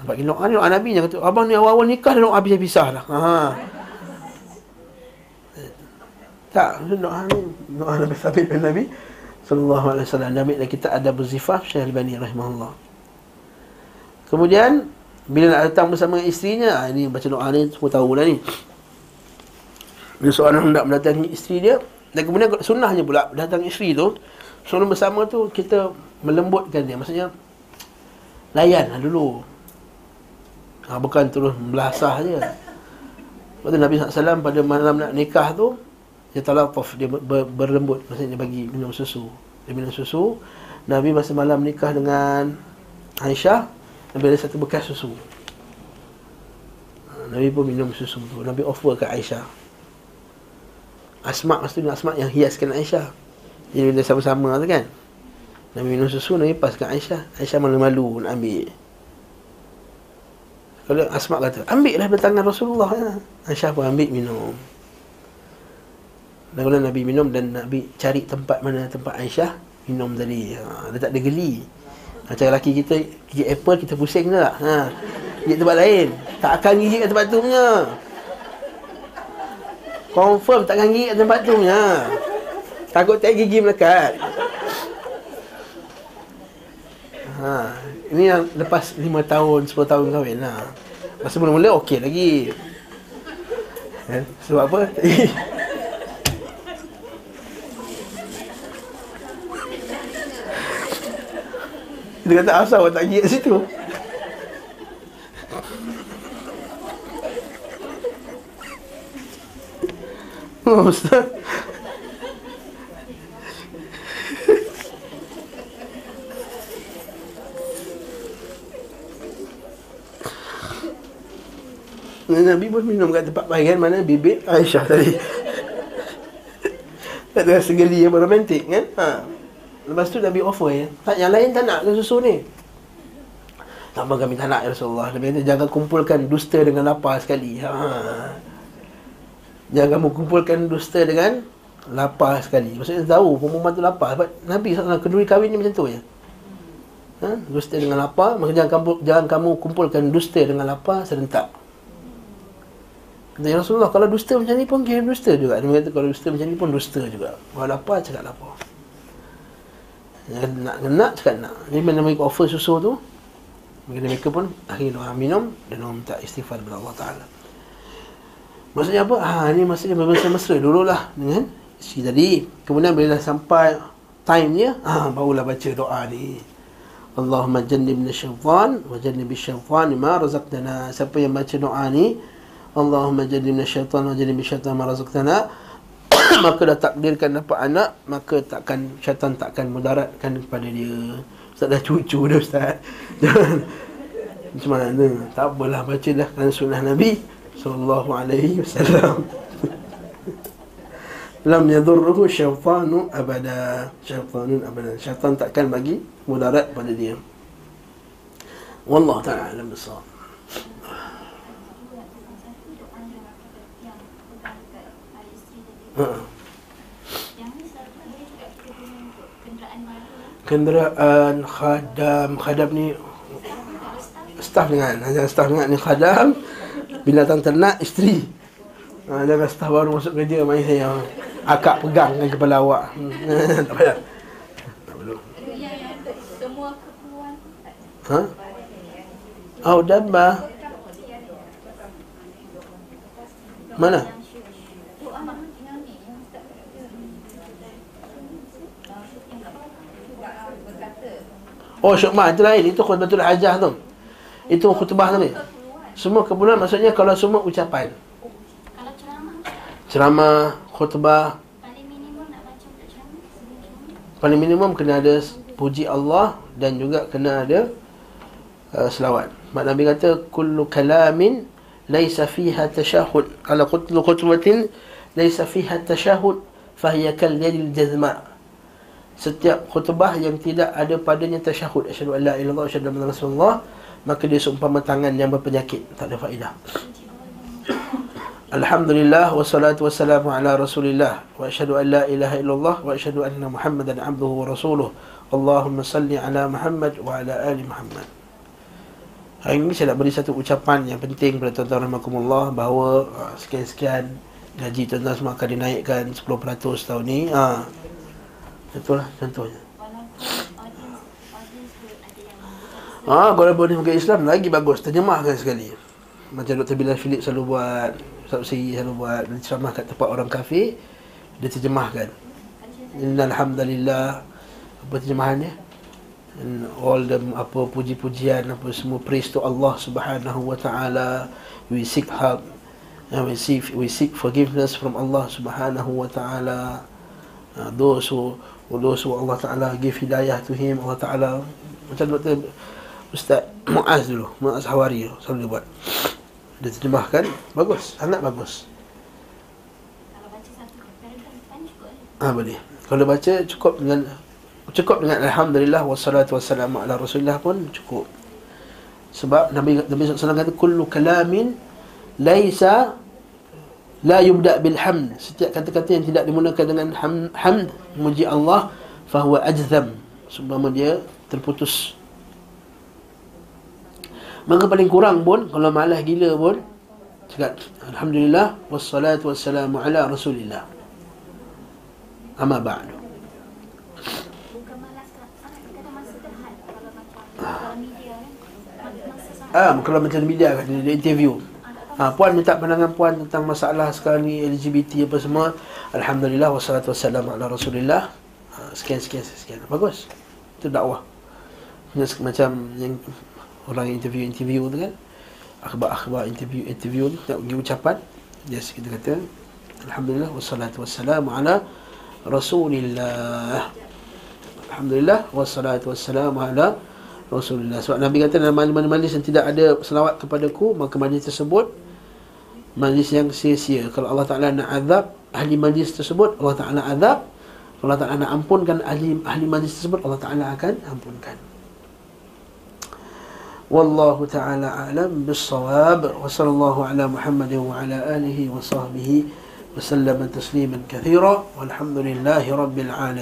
Nampak ni doa ni, doa Nabi yang kata, abang ni awal-awal nikah dah doa pisah-pisah dah. Ha. Tak, doa ni doa Nabi Sabit bin Nabi sallallahu alaihi wasallam. Nabi dah kita ada berzifah Syekh al-Bani rahimahullah. Kemudian bila nak datang bersama isterinya, ini baca doa ni semua tahulah ni. Bila seorang hendak mendatangi isteri dia, dan kemudian sunnahnya pula mendatangi isteri tu, sebelum bersama tu kita melembutkan dia, maksudnya layanlah dulu. Ha, bukan terus belasah je. Lepas tu Nabi sallallahu alaihi wasallam pada malam nak nikah tu, dia talatuf, dia ber- berlembut, maksudnya dia bagi minum susu. Dia minum susu. Nabi masa malam nikah dengan Aisyah, Nabi ada satu bekas susu. Nabi pun minum susu tu. Nabi offer kat Aisyah. Asma' masa tu, Asma' yang hiaskan Aisyah. Jadi bila sama-sama tu kan, Nabi minum susu, Nabi pas kat Aisyah. Aisyah malu-malu nak ambil. Kalau Asma' kata, ambil lah dari tangan Rasulullah ya. Aisyah pun ambil minum. Dan kalau Nabi minum, dan Nabi cari tempat mana tempat Aisyah minum tadi. Ha, dia tak ada geli. Macam lelaki kita gigit apple, kita pusing ke tak? Ha. Gigit tempat lain. Tak akan gigit kat tempat tu punya. Confirm tak akan gigit kat tempat tu punya. Takut tak gigi melekat. Ha. Ini yang lepas lima tahun, sepuluh tahun kahwin lah. Masa mula-mula okey lagi. Ha. Sebab apa? Dia kata, asal awak tak gigit situ? Oh, Ustaz. Nabi pun minum kat tempat bahagian mana bibit Aisyah tadi. Tak ada rasa geli yang romantik kan? Ha. Lepas tu Nabi offer ya. Tak, yang lain tak nak ke susu ni? Tak apa, kami tak nak ya Rasulullah. Nabi kata, jangan kumpulkan dusta dengan lapar sekali. Ha. Jangan kamu kumpulkan dusta dengan lapar sekali. Maksudnya tahu perempuan tu lapar. Sebab Nabi sallallahu alaihi wasallam keduri kahwin ni macam tu je. Ha? Dusta dengan lapar. Maksudnya jangan kamu, jangan kamu kumpulkan dusta dengan lapar serentak. Kata ya Rasulullah, kalau dusta macam ni pun kira dusta juga. Nabi kata, kalau dusta macam ni pun dusta juga. Kalau lapar, cakap lapar. Nak nak cakap nak. Jadi bila mereka offer susu tu, mereka pun akhirnya orang minum dan orang minta istighfar kepada Allah Ta'ala. Maksudnya apa? Ha, ni maksudnya berbahasa mesra dululah dengan si tadi. Kemudian bila dah sampai timenya, ha, barulah baca doa ni. Allahumma jannibna syaitan wa jannibi syaitan ma razaqtana. Siapa yang baca doa ni, Allahumma jannibna syaitan wa jannibi syaitan ma razaqtana, maka dah takdirkan dapat anak, maka takkan syaitan takkan mudaratkan kepada dia. Ustaz dah cucu dah ustaz. Macam mana? Tak apalah, baca dah kan sunnah Nabi sallallahu alaihi wasallam. Lam yadurruhu syaitanu abada. Syaitanun abada. Syaitan takkan bagi mudarat pada dia. Wallahu ta'ala alam bisawab. Ha. Kenderaan khadam. Khadam ni staff dengan. Jangan staff dengan ni khadam. Binatang ternak isteri. Ha, jangan staff baru masuk kerja main saya. Akak pegang dengan kepala awak. Hmm. Tak payah. Tak perlu. Semua keperluan tu tak. Ha? Au dabba. Mana? Oh, syukmah itu lain. Itu khutbatul hajah tu. Itu khutbah tu ni. Semua keperluan maksudnya kalau semua ucapan. Kalau ceramah. Ceramah, khutbah paling minimum nak baca untuk ceramah. Paling minimum kena ada puji Allah dan juga kena ada uh, selawat. Mak Nabi kata kullu kalamin laysa fiha tashahhud. Kalau kullu khutbatin laysa fiha tashahhud fahiya kal yadil jazma. Setiap khutbah yang tidak ada padanya tashahhud, asyhadu an la ilaha illallah wa asyhadu anna rasulullah, maka dia seumpama tangan yang berpenyakit, tak ada faedah. Alhamdulillah wassalatu wassalamu ala rasulillah wa asyhadu an la ilaha illallah wa asyhadu anna muhammadan abduhu wa rasuluh. Allahumma salli ala Muhammad wa ala ali Muhammad. Hari ini saya nak beri satu ucapan yang penting kepada tuan-tuan rahimakumullah, bahawa aa, sekian-sekian gaji tuan-tuan semua akan dinaikkan sepuluh peratus tahun ni. Ah, itulah contohnya. Ah, kalau boleh pakai Islam lagi bagus, terjemahkan sekali. Macam Doktor Bilal Philips selalu buat, Ustaz Asri selalu buat, dia ceramah kat tempat orang kafir, dia terjemahkan. Innal hamdalillah, apa terjemahannya? And all the apa puji-pujian, apa semua praise to Allah Subhanahu wa taala. We seek help and we seek we seek forgiveness from Allah Subhanahu wa taala. Uh, those who those who Allah taala give hidayah to him, Allah taala. Macam Doktor Ustaz Muaz dulu, Muaz Hawari selalu buat. Dia terjemahkan, bagus, sangat bagus. Kalau baca satu paragraf cukup. Ah, boleh. Kalau baca cukup dengan cukup dengan alhamdulillah wassalatu wassalamu ala rasulillah pun cukup. Sebab Nabi Nabi sallallahu alaihi wasallam kata kullu kalamin laisa la yubda bil hamd. Setiap kata-kata yang tidak dimulakan dengan ham, hamd memuji Allah, fahuwa ajzam, sebab dia terputus. Maka paling kurang pun, kalau malas gila pun, cakap alhamdulillah wassalatu wassalamu ala rasulillah. Amma ba'du. Bukan malas tak, kadang masa terhad. Kalau macam media kan, ah, kalau macam media kan, dia interview, ah, puan minta pandangan puan tentang masalah sekarang ni L G B T apa semua. Alhamdulillah wassalatu wassalamu ala rasulillah. Ah, sekian sekian sekian. Bagus. Itu dakwah. Macam yang orang interview-interview tu kan, akhbar-akhbar interview-interview ni, nak pergi ucapan, biasa kita kata alhamdulillah wassalatu wassalamu ala rasulillah. Alhamdulillah wassalatu wassalamu ala rasulillah. Sebab Nabi kata dalam majlis-majlis yang tidak ada selawat kepadaku, maka majlis tersebut majlis yang sia-sia. Kalau Allah Ta'ala nak azab ahli majlis tersebut, Allah Ta'ala azab. Kalau Allah Ta'ala nak ampunkan ahli, ahli majlis tersebut, Allah Ta'ala akan ampunkan. Wallahu ta'ala a'lam bis-shawab. Wa sallallahu ala Muhammadin wa ala alihi wa sahbihi wa sallama tasliman katsira. Walhamdulillahi rabbil alamin.